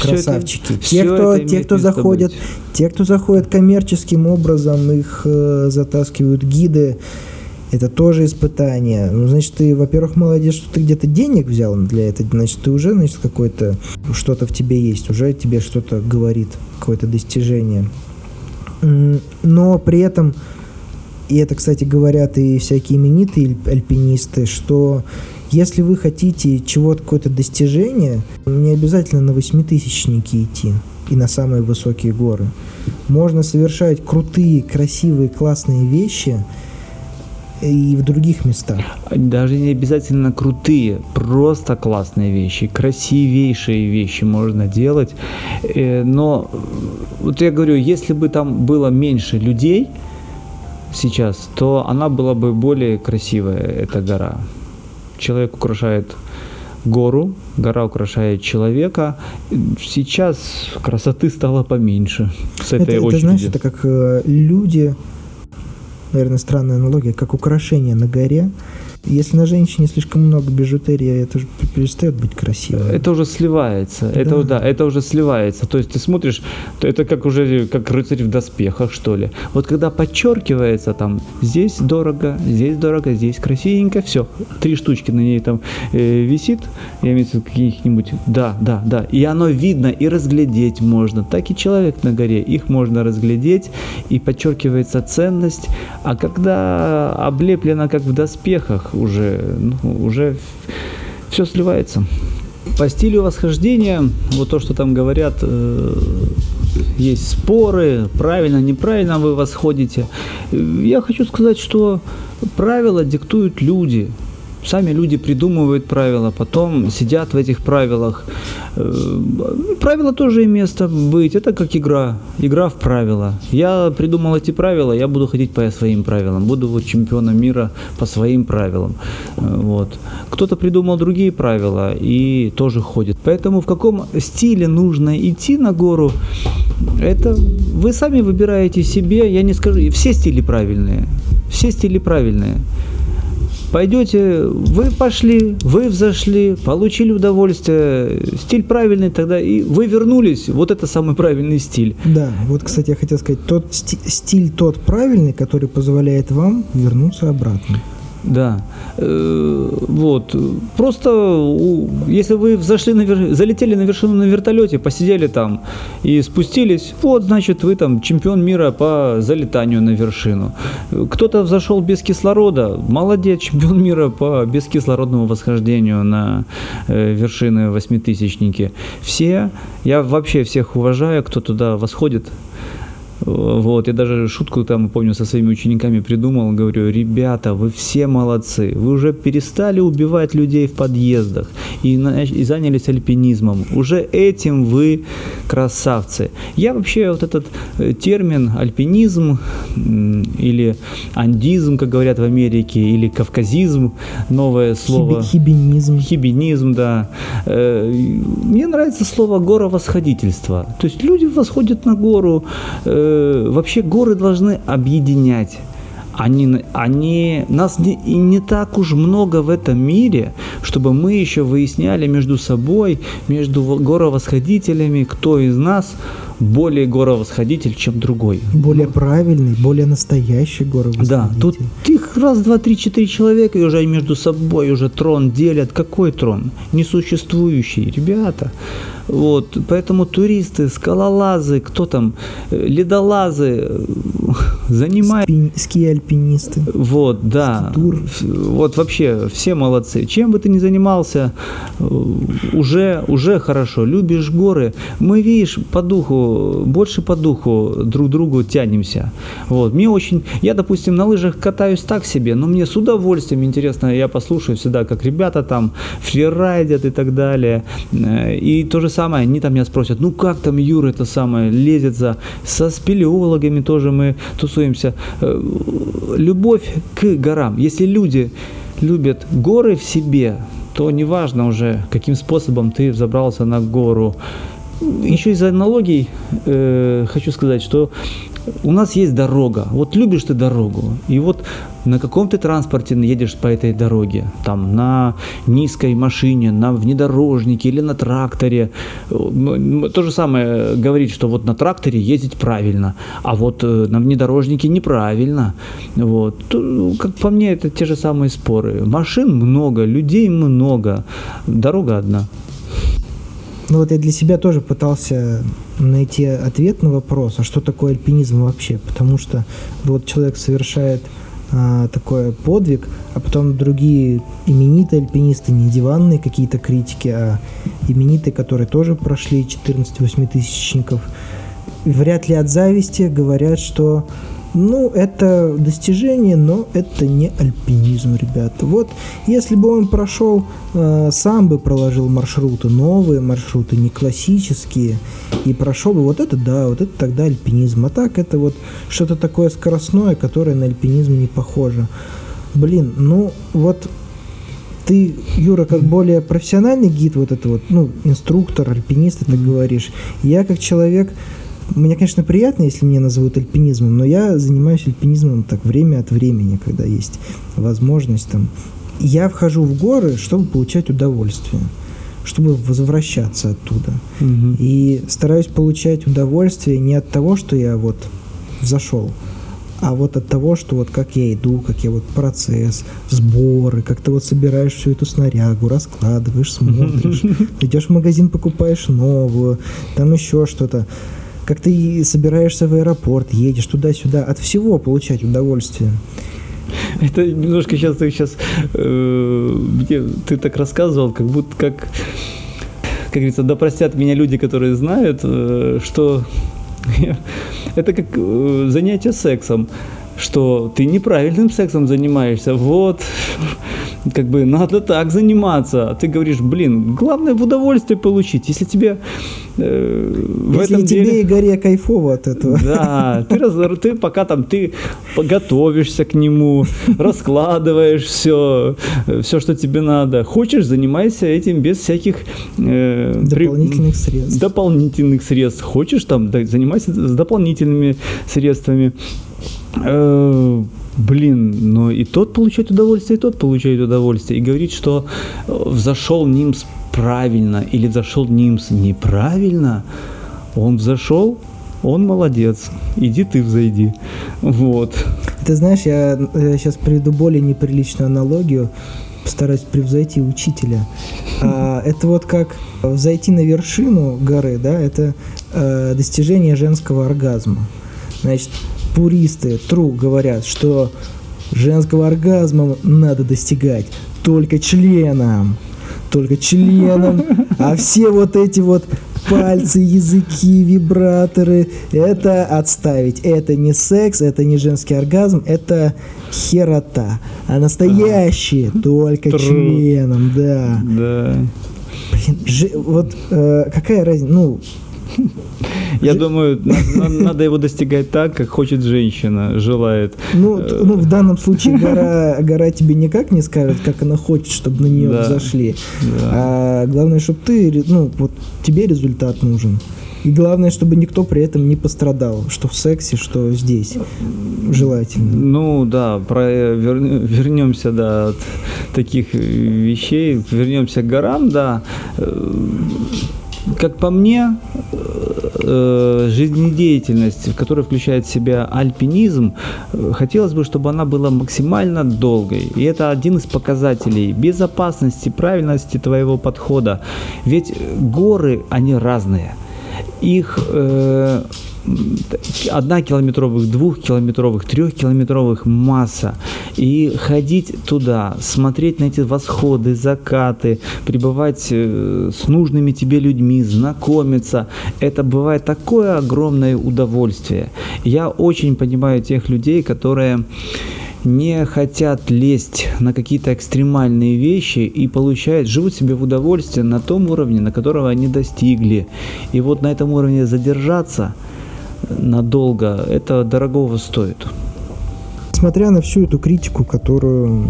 красавчики. Это, те, кто, те, кто заходят, те, кто заходят коммерческим образом, их э, затаскивают гиды. Это тоже испытание. Ну, значит, ты, во-первых, молодец, что ты где-то денег взял для этого. Значит, ты уже, значит, какое-то что-то в тебе есть, уже тебе что-то говорит, какое-то достижение. Но при этом, и это, кстати, говорят и всякие именитые альпинисты, что если вы хотите чего-то, какое-то достижение, не обязательно на восьмитысячники идти и на самые высокие горы. Можно совершать крутые, красивые, классные вещи и в других местах. Даже не обязательно крутые, просто классные вещи, красивейшие вещи можно делать. Но вот я говорю, если бы там было меньше людей сейчас, то она была бы более красивая, эта гора. Человек украшает гору, гора украшает человека. Сейчас красоты стало поменьше с этой это, очереди. Это, знаешь, это как э, люди, наверное, странная аналогия, как украшение на горе. Если на женщине слишком много бижутерии, это уже перестает быть красиво. Это уже сливается. Да. Это, да, это уже сливается. То есть ты смотришь, это как уже как рыцарь в доспехах, что ли. Вот когда подчеркивается там, здесь дорого, здесь дорого, здесь красивенько, все. Три штучки на ней там э, висит, я имею в виду каких-нибудь, да, да, да. И оно видно, и разглядеть можно. Так и человек на горе, их можно разглядеть, и подчеркивается ценность. А когда облеплено как в доспехах, уже, ну, уже все сливается. По стилю восхождения, вот то, что там говорят, э, есть споры, правильно, неправильно вы восходите. Я хочу сказать, что правила диктуют люди. Сами люди придумывают правила, потом сидят в этих правилах. Правила тоже имеют место быть. Это как игра. Игра в правила. Я придумал эти правила, я буду ходить по своим правилам. Буду вот чемпионом мира по своим правилам. Вот. Кто-то придумал другие правила и тоже ходит. Поэтому в каком стиле нужно идти на гору, это вы сами выбираете себе. Я не скажу, все стили правильные. Все стили правильные. Пойдете, вы пошли, вы взошли, получили удовольствие, стиль правильный тогда, и вы вернулись, вот это самый правильный стиль. Да, вот, кстати, я хотел сказать, тот стиль, стиль тот правильный, который позволяет вам вернуться обратно. Да, вот, просто, если вы взошли на вер... залетели на вершину на вертолете, посидели там и спустились, вот, значит, вы там чемпион мира по залетанию на вершину. Кто-то взошел без кислорода, молодец, чемпион мира по бескислородному восхождению на вершины восьмитысячники. Все, я вообще всех уважаю, кто туда восходит. Вот, я даже шутку там, помню, со своими учениками придумал, говорю, ребята, вы все молодцы, вы уже перестали убивать людей в подъездах и, на, и занялись альпинизмом, уже этим вы красавцы. Я вообще вот этот термин альпинизм или андизм, как говорят в Америке, или кавказизм, новое слово. Хибинизм. Хибинизм, да. Мне нравится слово горовосходительство, то есть люди восходят на гору. Вообще горы должны объединять. Они, они, нас не, и не так уж много в этом мире, чтобы мы еще выясняли между собой, между горовосходителями, кто из нас более горовосходитель, чем другой. Более ну, правильный, более настоящий горовосходитель. Да, тут их раз, два, три, четыре человека, и уже между собой уже трон делят. Какой трон? Несуществующий, ребята. Вот, поэтому туристы, скалолазы, кто там, ледолазы... занимает... Ски-альпинисты. Вот, да. Ски-тур. Вот вообще все молодцы. Чем бы ты ни занимался, уже, уже хорошо. Любишь горы. Мы, видишь, по духу, больше по духу друг к другу тянемся. Вот. Мне очень... Я, допустим, на лыжах катаюсь так себе, но мне с удовольствием интересно. Я послушаю всегда, как ребята там фрирайдят и так далее. И то же самое. Они там меня спросят, ну как там Юра это самое лезет за... Со спелеологами тоже мы тусуемся. Любовь к горам. Если люди любят горы в себе, то неважно уже, каким способом ты взобрался на гору. Еще из аналогий э, хочу сказать, что у нас есть дорога. Вот любишь ты дорогу, и вот на каком ты транспорте едешь по этой дороге, там на низкой машине, на внедорожнике или на тракторе. То же самое говорит, что вот на тракторе ездить правильно, а вот на внедорожнике неправильно. Вот. Как по мне, это те же самые споры. Машин много, людей много, дорога одна. Ну вот я для себя тоже пытался найти ответ на вопрос, а что такое альпинизм вообще? Потому что вот человек совершает а, такой подвиг, а потом другие именитые альпинисты, не диванные какие-то критики, а именитые, которые тоже прошли четырнадцать восьмитысячников, вряд ли от зависти говорят, что ну, это достижение, но это не альпинизм, ребята. Вот, если бы он прошел, э, сам бы проложил маршруты, новые маршруты, не классические, и прошел бы, вот это да, вот это тогда альпинизм. А так это вот что-то такое скоростное, которое на альпинизм не похоже. Блин, ну вот ты, Юра, как более профессиональный гид, вот это вот, ну, инструктор, альпинист, ты говоришь. Я как человек... Мне, конечно, приятно, если меня назовут альпинизмом, но я занимаюсь альпинизмом так время от времени, когда есть возможность. Там. Я вхожу в горы, чтобы получать удовольствие, чтобы возвращаться оттуда. Угу. И стараюсь получать удовольствие не от того, что я вот взошел, а вот от того, что вот как я иду, как я вот процесс, сборы, как ты вот собираешь всю эту снарягу, раскладываешь, смотришь, идешь в магазин, покупаешь новую, там еще что-то. Как ты собираешься в аэропорт, едешь туда-сюда, от всего получать удовольствие. Это немножко сейчас ты сейчас э, ты так рассказывал, как будто как, как говорится, да простят меня люди, которые знают, э, что это как э, занятие сексом, что ты неправильным сексом занимаешься, вот. Как бы надо так заниматься. А ты говоришь, блин, главное в удовольствие получить. Если тебе э, в Если этом тебе деле... и горе кайфово от этого. Да, ты, раз, ты пока там ты готовишься к нему, раскладываешь все, все, что тебе надо. Хочешь, занимайся этим без всяких э, дополнительных, при... средств. дополнительных средств. Хочешь, там занимайся с дополнительными средствами. Э, Блин, но и тот получает удовольствие, и тот получает удовольствие. И говорит, что взошел Нимс правильно или взошел Нимс неправильно, он взошел, он молодец. Иди ты взойди. Вот. Ты знаешь, я, я сейчас приведу более неприличную аналогию. Постараюсь превзойти учителя. А, это вот как взойти на вершину горы, да, это э, достижение женского оргазма. Значит, пуристы, тру, говорят, что женского оргазма надо достигать только членом, только членом, а все вот эти вот пальцы, языки, вибраторы, это отставить, это не секс, это не женский оргазм, это херота, а настоящие только тру. Членом, да. Да. Блин, же, вот э, какая разница, ну... Я думаю, надо его достигать так, как хочет женщина, желает. Ну, ну в данном случае гора, гора тебе никак не скажет, как она хочет, чтобы на нее да, взошли. Да. А главное, чтобы ты, ну, вот тебе результат нужен. И главное, чтобы никто при этом не пострадал, что в сексе, что здесь, желательно. Ну да, про, вер, вернемся да, от таких вещей, вернемся к горам, да. Как по мне, жизнедеятельность, в которой включает в себя альпинизм, хотелось бы, чтобы она была максимально долгой. И это один из показателей безопасности, правильности твоего подхода. Ведь горы, они разные. Их э, однокилометровых, двухкилометровых, трехкилометровых масса. И ходить туда, смотреть на эти восходы, закаты, пребывать с нужными тебе людьми, знакомиться, это бывает такое огромное удовольствие. Я очень понимаю тех людей, которые не хотят лезть на какие-то экстремальные вещи и получают, живут себе в удовольствии на том уровне, на которого они достигли. И вот на этом уровне задержаться надолго, это дорогого стоит. Несмотря на всю эту критику, которую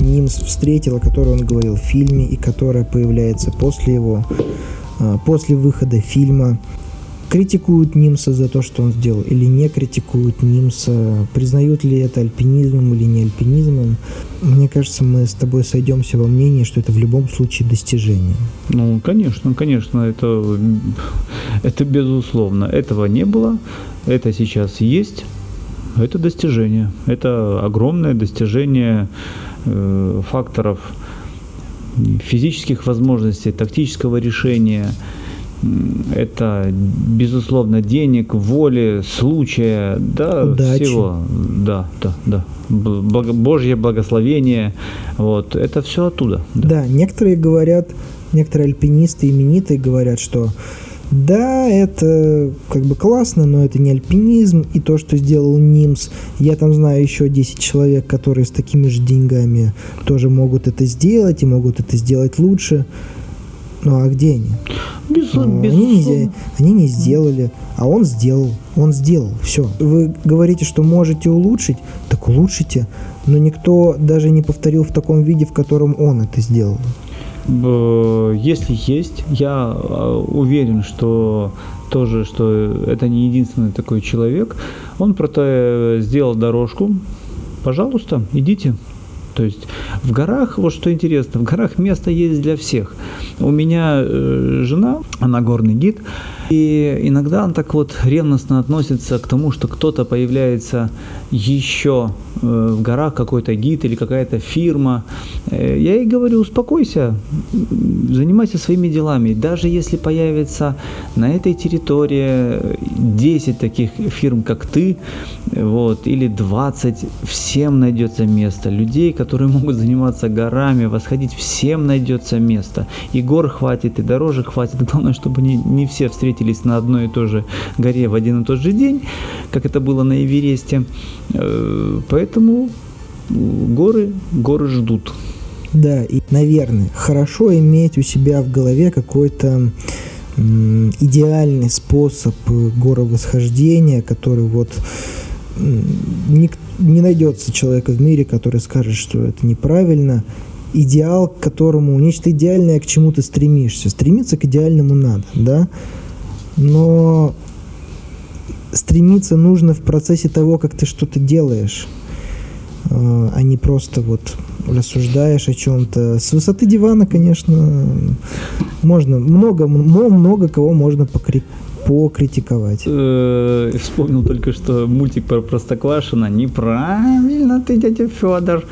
Нимс встретил, о которой он говорил в фильме и которая появляется после его, после выхода фильма, критикуют Нимса за то, что он сделал, или не критикуют Нимса, признают ли это альпинизмом или не альпинизмом, мне кажется, мы с тобой сойдемся во мнении, что это в любом случае достижение. Ну, конечно, конечно, это, это безусловно. Этого не было, это сейчас есть, это достижение. Это огромное достижение э, факторов физических возможностей, тактического решения. Это, безусловно, денег, воли, случая, да, удачи. Всего. Да, да, да. Благо, Божье благословение. Вот. Это все оттуда. Да. Да, некоторые говорят, некоторые альпинисты именитые говорят, что да, это как бы классно, но это не альпинизм. И то, что сделал Нимс, я там знаю еще десять человек, которые с такими же деньгами тоже могут это сделать и могут это сделать лучше. Ну а где они? Безусловно, ну, они, не, они не сделали, а он сделал, он сделал, все. Вы говорите, что можете улучшить, так улучшите, но никто даже не повторил в таком виде, в котором он это сделал. Если есть, я уверен, что тоже, что это не единственный такой человек. Он просто сделал дорожку, пожалуйста, идите. То есть в горах, вот что интересно, в горах место есть для всех. У меня э, жена, она горный гид, и иногда она так вот ревностно относится к тому, что кто-то появляется еще э, в горах, какой-то гид или какая-то фирма. Э, я ей говорю, успокойся, занимайся своими делами. Даже если появится на этой территории десять таких фирм, как ты, вот, или двадцать, всем найдется место. Людей, которые могут заниматься горами, восходить, всем найдется место. И гор хватит, и дорожек хватит. Главное, чтобы не, не все встретились на одной и той же горе в один и тот же день, как это было на Эвересте. Поэтому горы, горы ждут. Да, и, наверное, хорошо иметь у себя в голове какой-то м- идеальный способ горовосхождения, который вот м- никто не найдется человека в мире, который скажет, что это неправильно. Идеал, к которому, нечто идеальное, к чему ты стремишься. Стремиться к идеальному надо, да? Но стремиться нужно в процессе того, как ты что-то делаешь, а не просто вот рассуждаешь о чем-то. С высоты дивана, конечно, можно много, много кого можно покрепить. покритиковать. Э-э, вспомнил только что мультик про Простоквашино. Неправильно ты, дядя Федор,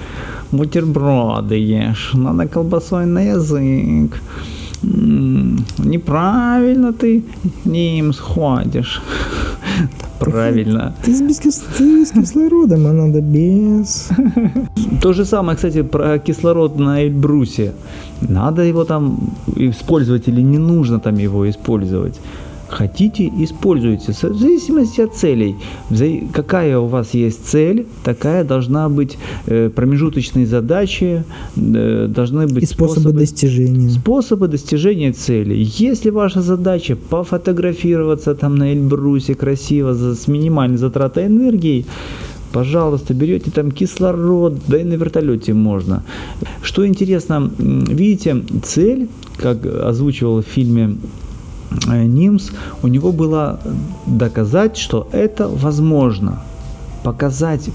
бутерброды ешь. Надо колбасой на язык. М-м-м, неправильно ты Нимс ходишь. Правильно. Ты, ты, с бескис... ты с кислородом, а надо без. То же самое, кстати, про кислород на Эльбрусе. Надо его там использовать или не нужно там его использовать. Хотите, используйте, в зависимости от целей. Какая у вас есть цель, такая должна быть промежуточные задачи, должны быть и способы, способы достижения. Способы достижения цели. Если ваша задача пофотографироваться там на Эльбрусе красиво с минимальной затратой энергии, пожалуйста, берете там кислород, да и на вертолете можно. Что интересно, видите, цель, как озвучивал в фильме Нимс, у него было доказать, что это возможно, показать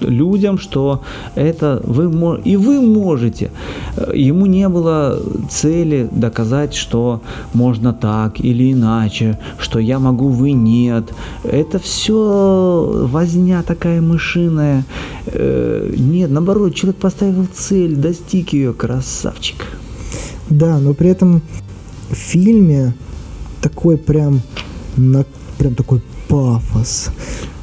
людям, что это вы и вы можете. Ему не было цели доказать, что можно так или иначе, что я могу, вы нет. Это все возня такая мышиная. Нет, наоборот, человек поставил цель, достиг ее, красавчик. Да, но при этом в фильме такой прям на... прям такой пафос,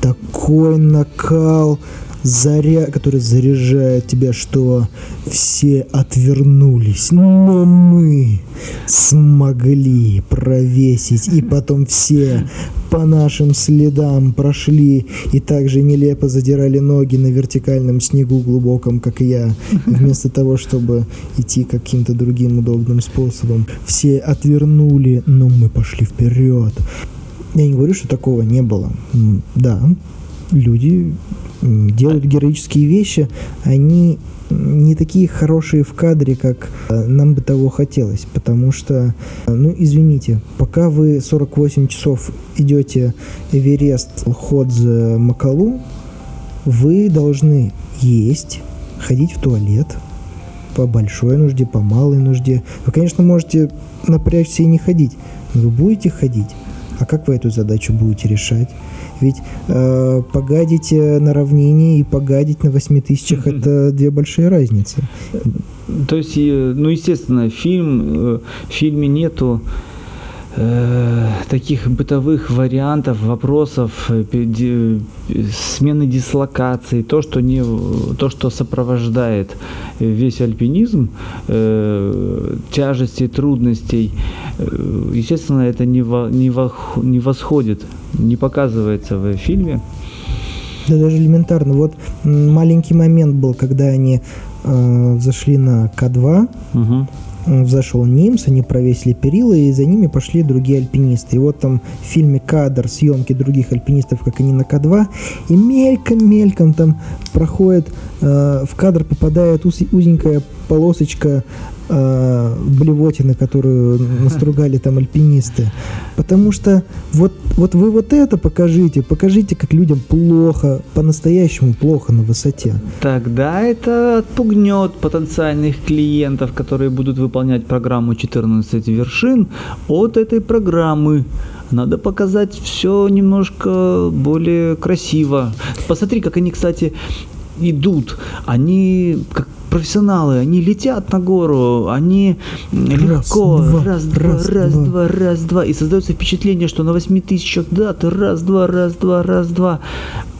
такой накал, заря... который заряжает тебя, что все отвернулись, но мы смогли провесить, и потом все по нашим следам прошли и также нелепо задирали ноги на вертикальном снегу глубоком, как и я, вместо того, чтобы идти каким-то другим удобным способом. Все отвернули, но мы пошли вперед. Я не говорю, что такого не было. Да, люди делают героические вещи, они не такие хорошие в кадре, как нам бы того хотелось, потому что, ну, извините, пока вы сорок восемь часов идете Эверест, Лхоцзе, Макалу, вы должны есть, ходить в туалет, по большой нужде, по малой нужде. Вы, конечно, можете напрячься и не ходить, но вы будете ходить. А как вы эту задачу будете решать? Ведь э, погадить на равнине и погадить на восьми тысячах – это две большие разницы. То есть, ну, естественно, фильм, в фильме нету э, таких бытовых вариантов, вопросов, смены дислокации, то, что, не, то, что сопровождает весь альпинизм, э, тяжестей, трудностей. Естественно, это не, во, не, во, не восходит, не показывается в фильме. Да даже элементарно. Вот маленький момент был, когда они э, зашли на ка два, угу. Взошел Нимс, они провесили перила, и за ними пошли другие альпинисты. И вот там в фильме кадр съемки других альпинистов, как они на ка два, и мельком-мельком там проходит, э, в кадр попадает уз, узенькая полосочка блевотины, которую настругали там альпинисты. Потому что вот, вот вы вот это покажите, покажите, как людям плохо, по-настоящему плохо на высоте. Тогда это отпугнет потенциальных клиентов, которые будут выполнять программу четырнадцать вершин от этой программы. Надо показать все немножко более красиво. Посмотри, как они, кстати, идут. Они как профессионалы, они летят на гору, они легко, раз-два, раз-два, раз-два, и создается впечатление, что на восьми тысячах, да, ты раз-два, раз-два, раз-два.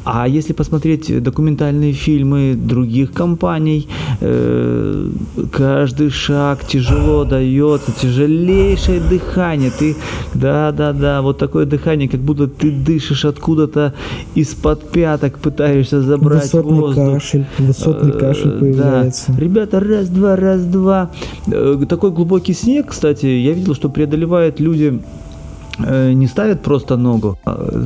А если посмотреть документальные фильмы других компаний, э, каждый шаг тяжело дается, тяжелейшее дыхание. Ты, да-да-да, вот такое дыхание, как будто ты дышишь откуда-то из-под пяток, пытаешься забрать высотный воздух. Кашель, высотный кашель появляется. Да. Ребята, раз-два, раз-два. Такой глубокий снег, кстати, я видел, что преодолевают люди... не ставят просто ногу,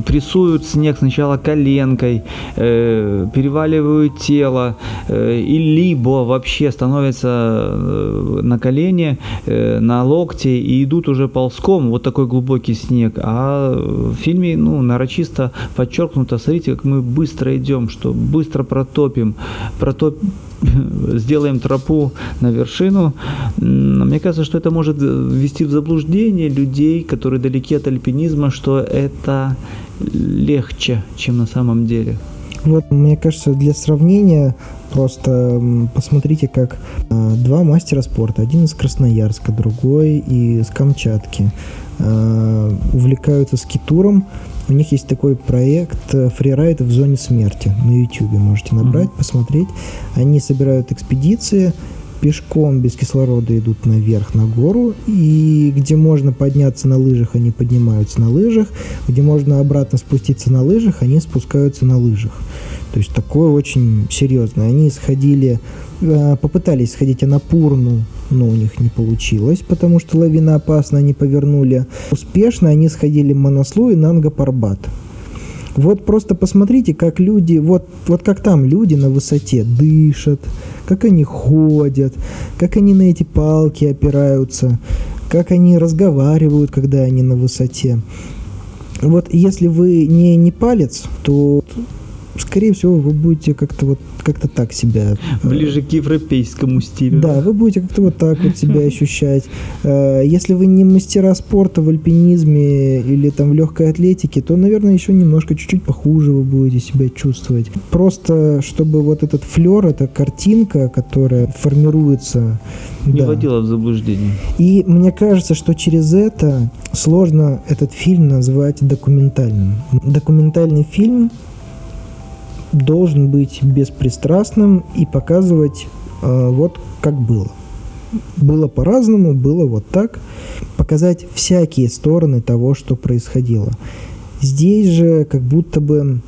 прессуют снег сначала коленкой, э, переваливают тело, э, и либо вообще становятся э, на колени, э, на локти и идут уже ползком, вот такой глубокий снег. А в фильме, ну, нарочисто подчеркнуто, смотрите, как мы быстро идем, что быстро протопим, протоп... сделаем тропу на вершину. Мне кажется, что это может ввести в заблуждение людей, которые далеки от альпинизма, что это легче, чем на самом деле. Вот, мне кажется, для сравнения просто посмотрите, как два мастера спорта, один из Красноярска, другой из Камчатки, увлекаются скитуром. У них есть такой проект «Фрирайд в зоне смерти» на Ютубе. Можете набрать, mm-hmm. посмотреть. Они собирают экспедиции, пешком без кислорода идут наверх на гору, и где можно подняться на лыжах, они поднимаются на лыжах, где можно обратно спуститься на лыжах, они спускаются на лыжах. То есть такое очень серьезное. Они сходили, попытались сходить на Пурну, но у них не получилось, потому что лавина опасна, они повернули. Успешно они сходили в Монослу и Нанга Парбат. Вот просто посмотрите, как люди, вот, вот как там люди на высоте дышат, как они ходят, как они на эти палки опираются, как они разговаривают, когда они на высоте. Вот если вы не непалец, то... скорее всего, вы будете как-то вот как-то так себя... Ближе к европейскому стилю. Да, вы будете как-то вот так вот себя ощущать. Если вы не мастера спорта в альпинизме или там в легкой атлетике, то, наверное, еще немножко чуть-чуть похуже вы будете себя чувствовать. Просто, чтобы вот этот флер, эта картинка, которая формируется... Не да. вводила в заблуждение. И мне кажется, что через это сложно этот фильм назвать документальным. Документальный фильм должен быть беспристрастным и показывать э, вот как было. Было по-разному, было вот так. Показать всякие стороны того, что происходило. Здесь же как будто бы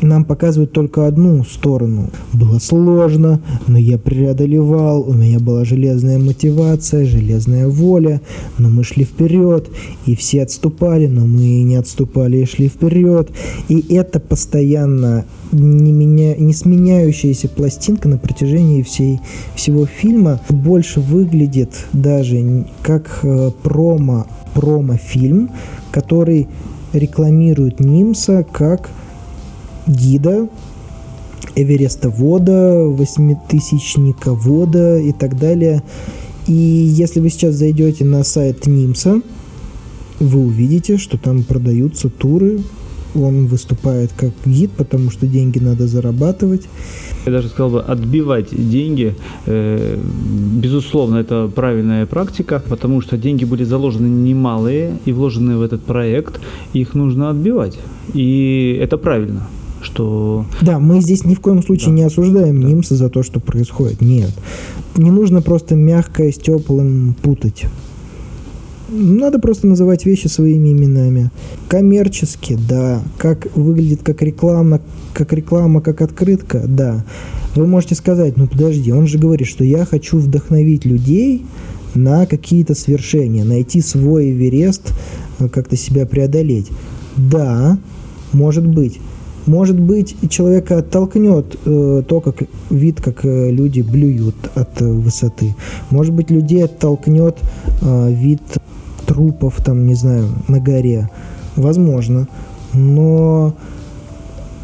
нам показывают только одну сторону. Было сложно, но я преодолевал, у меня была железная мотивация, железная воля, но мы шли вперед, и все отступали, но мы не отступали и шли вперед. И это постоянно не, меня, не сменяющаяся пластинка на протяжении всей, всего фильма больше выглядит даже как промо, промо-фильм, который рекламирует Нимса как гида, эверестовода, восьмитысячниковода и так далее. И если вы сейчас зайдете на сайт Нимса, вы увидите, что там продаются туры. Он выступает как гид, потому что деньги надо зарабатывать. Я даже сказал бы, отбивать деньги. Безусловно, это правильная практика, потому что деньги были заложены немалые и вложены в этот проект. Их нужно отбивать. И это правильно. Что... Да, мы здесь ни в коем случае да. не осуждаем да. Нимса за то, что происходит. Нет. Не нужно просто мягкое с теплым путать. Надо просто называть вещи своими именами. Коммерчески, да. Как выглядит как реклама, как реклама, как открытка, да. Вы можете сказать, ну подожди, он же говорит, что я хочу вдохновить людей на какие-то свершения, найти свой Эверест, как-то себя преодолеть. Да, может быть. Может быть, человека оттолкнет э, то, как вид, как э, люди блюют от э, высоты. Может быть, людей оттолкнет э, вид трупов, там, не знаю, на горе. Возможно. Но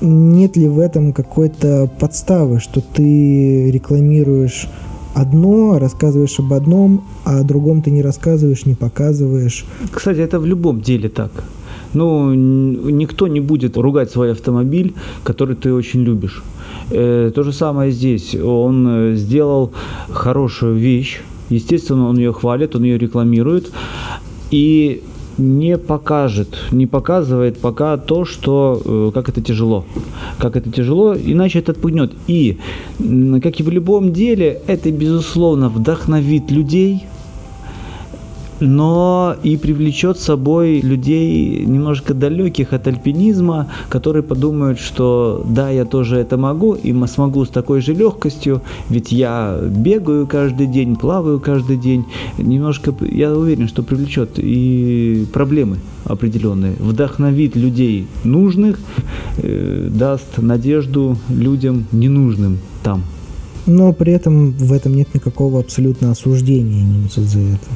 нет ли в этом какой-то подставы, что ты рекламируешь одно, рассказываешь об одном, а о другом ты не рассказываешь, не показываешь? Кстати, это в любом деле так. Ну, никто не будет ругать свой автомобиль, который ты очень любишь. Э, то же самое здесь. Он сделал хорошую вещь. Естественно, он ее хвалит, он ее рекламирует. И не покажет, не показывает пока то, что, как это тяжело. Как это тяжело, иначе это отпугнет. И, как и в любом деле, это, безусловно, вдохновит людей, но и привлечет с собой людей немножко далеких от альпинизма, которые подумают, что да, я тоже это могу, и смогу с такой же легкостью, ведь я бегаю каждый день, плаваю каждый день. Немножко, я уверен, что привлечет и проблемы определенные, вдохновит людей нужных, э, даст надежду людям ненужным там. Но при этом в этом нет никакого абсолютно осуждения Нимса за это.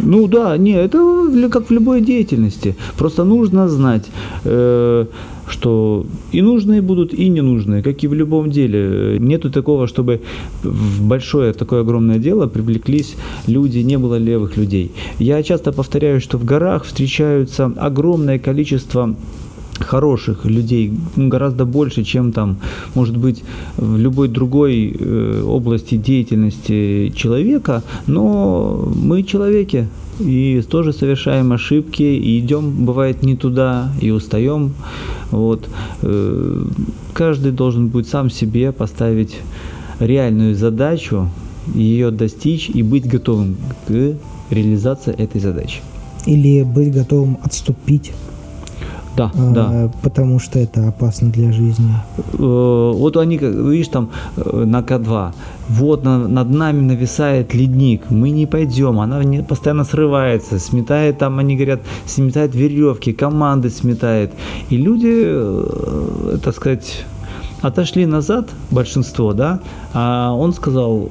Ну да, не, это как в любой деятельности. Просто нужно знать, э, что и нужные будут, и ненужные, как и в любом деле. Нету такого, чтобы в большое такое огромное дело привлеклись люди, не было левых людей. Я часто повторяю, что в горах встречаются огромное количество хороших людей, гораздо больше, чем там, может быть, в любой другой э, области деятельности человека, но мы человеки и тоже совершаем ошибки, и идем, бывает, не туда, и устаем. Вот. Э, каждый должен будет сам себе поставить реальную задачу, ее достичь и быть готовым к реализации этой задачи. Или быть готовым отступить. Да, а, да. Потому что это опасно для жизни. Вот они, видишь, там на К2. Вот над нами нависает ледник. Мы не пойдем. Она постоянно срывается, сметает там, они говорят, сметает веревки, команды сметает. И люди, так сказать, отошли назад, большинство, да. А он сказал,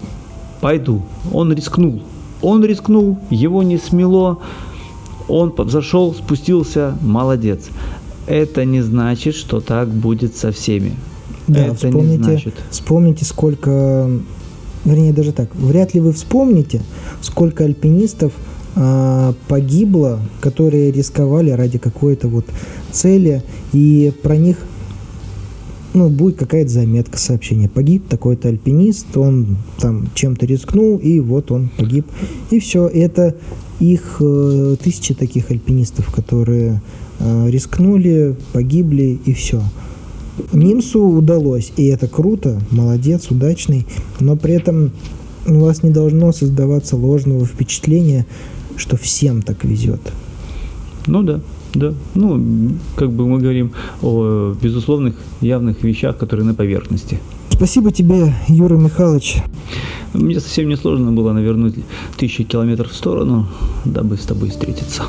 пойду. Он рискнул. Он рискнул, его не смело. Он зашел, спустился, молодец. Это не значит, что так будет со всеми. Да, это вспомните, не значит. Вспомните, сколько, вернее, даже так, вряд ли вы вспомните, сколько альпинистов э, погибло, которые рисковали ради какой-то вот цели, и про них, ну, будет какая-то заметка, сообщение. Погиб такой-то альпинист, он там чем-то рискнул, и вот он погиб. И все, это их э, тысячи таких альпинистов, которые э, рискнули, погибли, и все. Нимсу удалось, и это круто, молодец, удачный, но при этом у вас не должно создаваться ложного впечатления, что всем так везет. Ну да, да. Ну, как бы мы говорим о безусловных явных вещах, которые на поверхности. Спасибо тебе, Юрий Михайлович. Мне совсем не сложно было навернуть тысячи километров в сторону, дабы с тобой встретиться.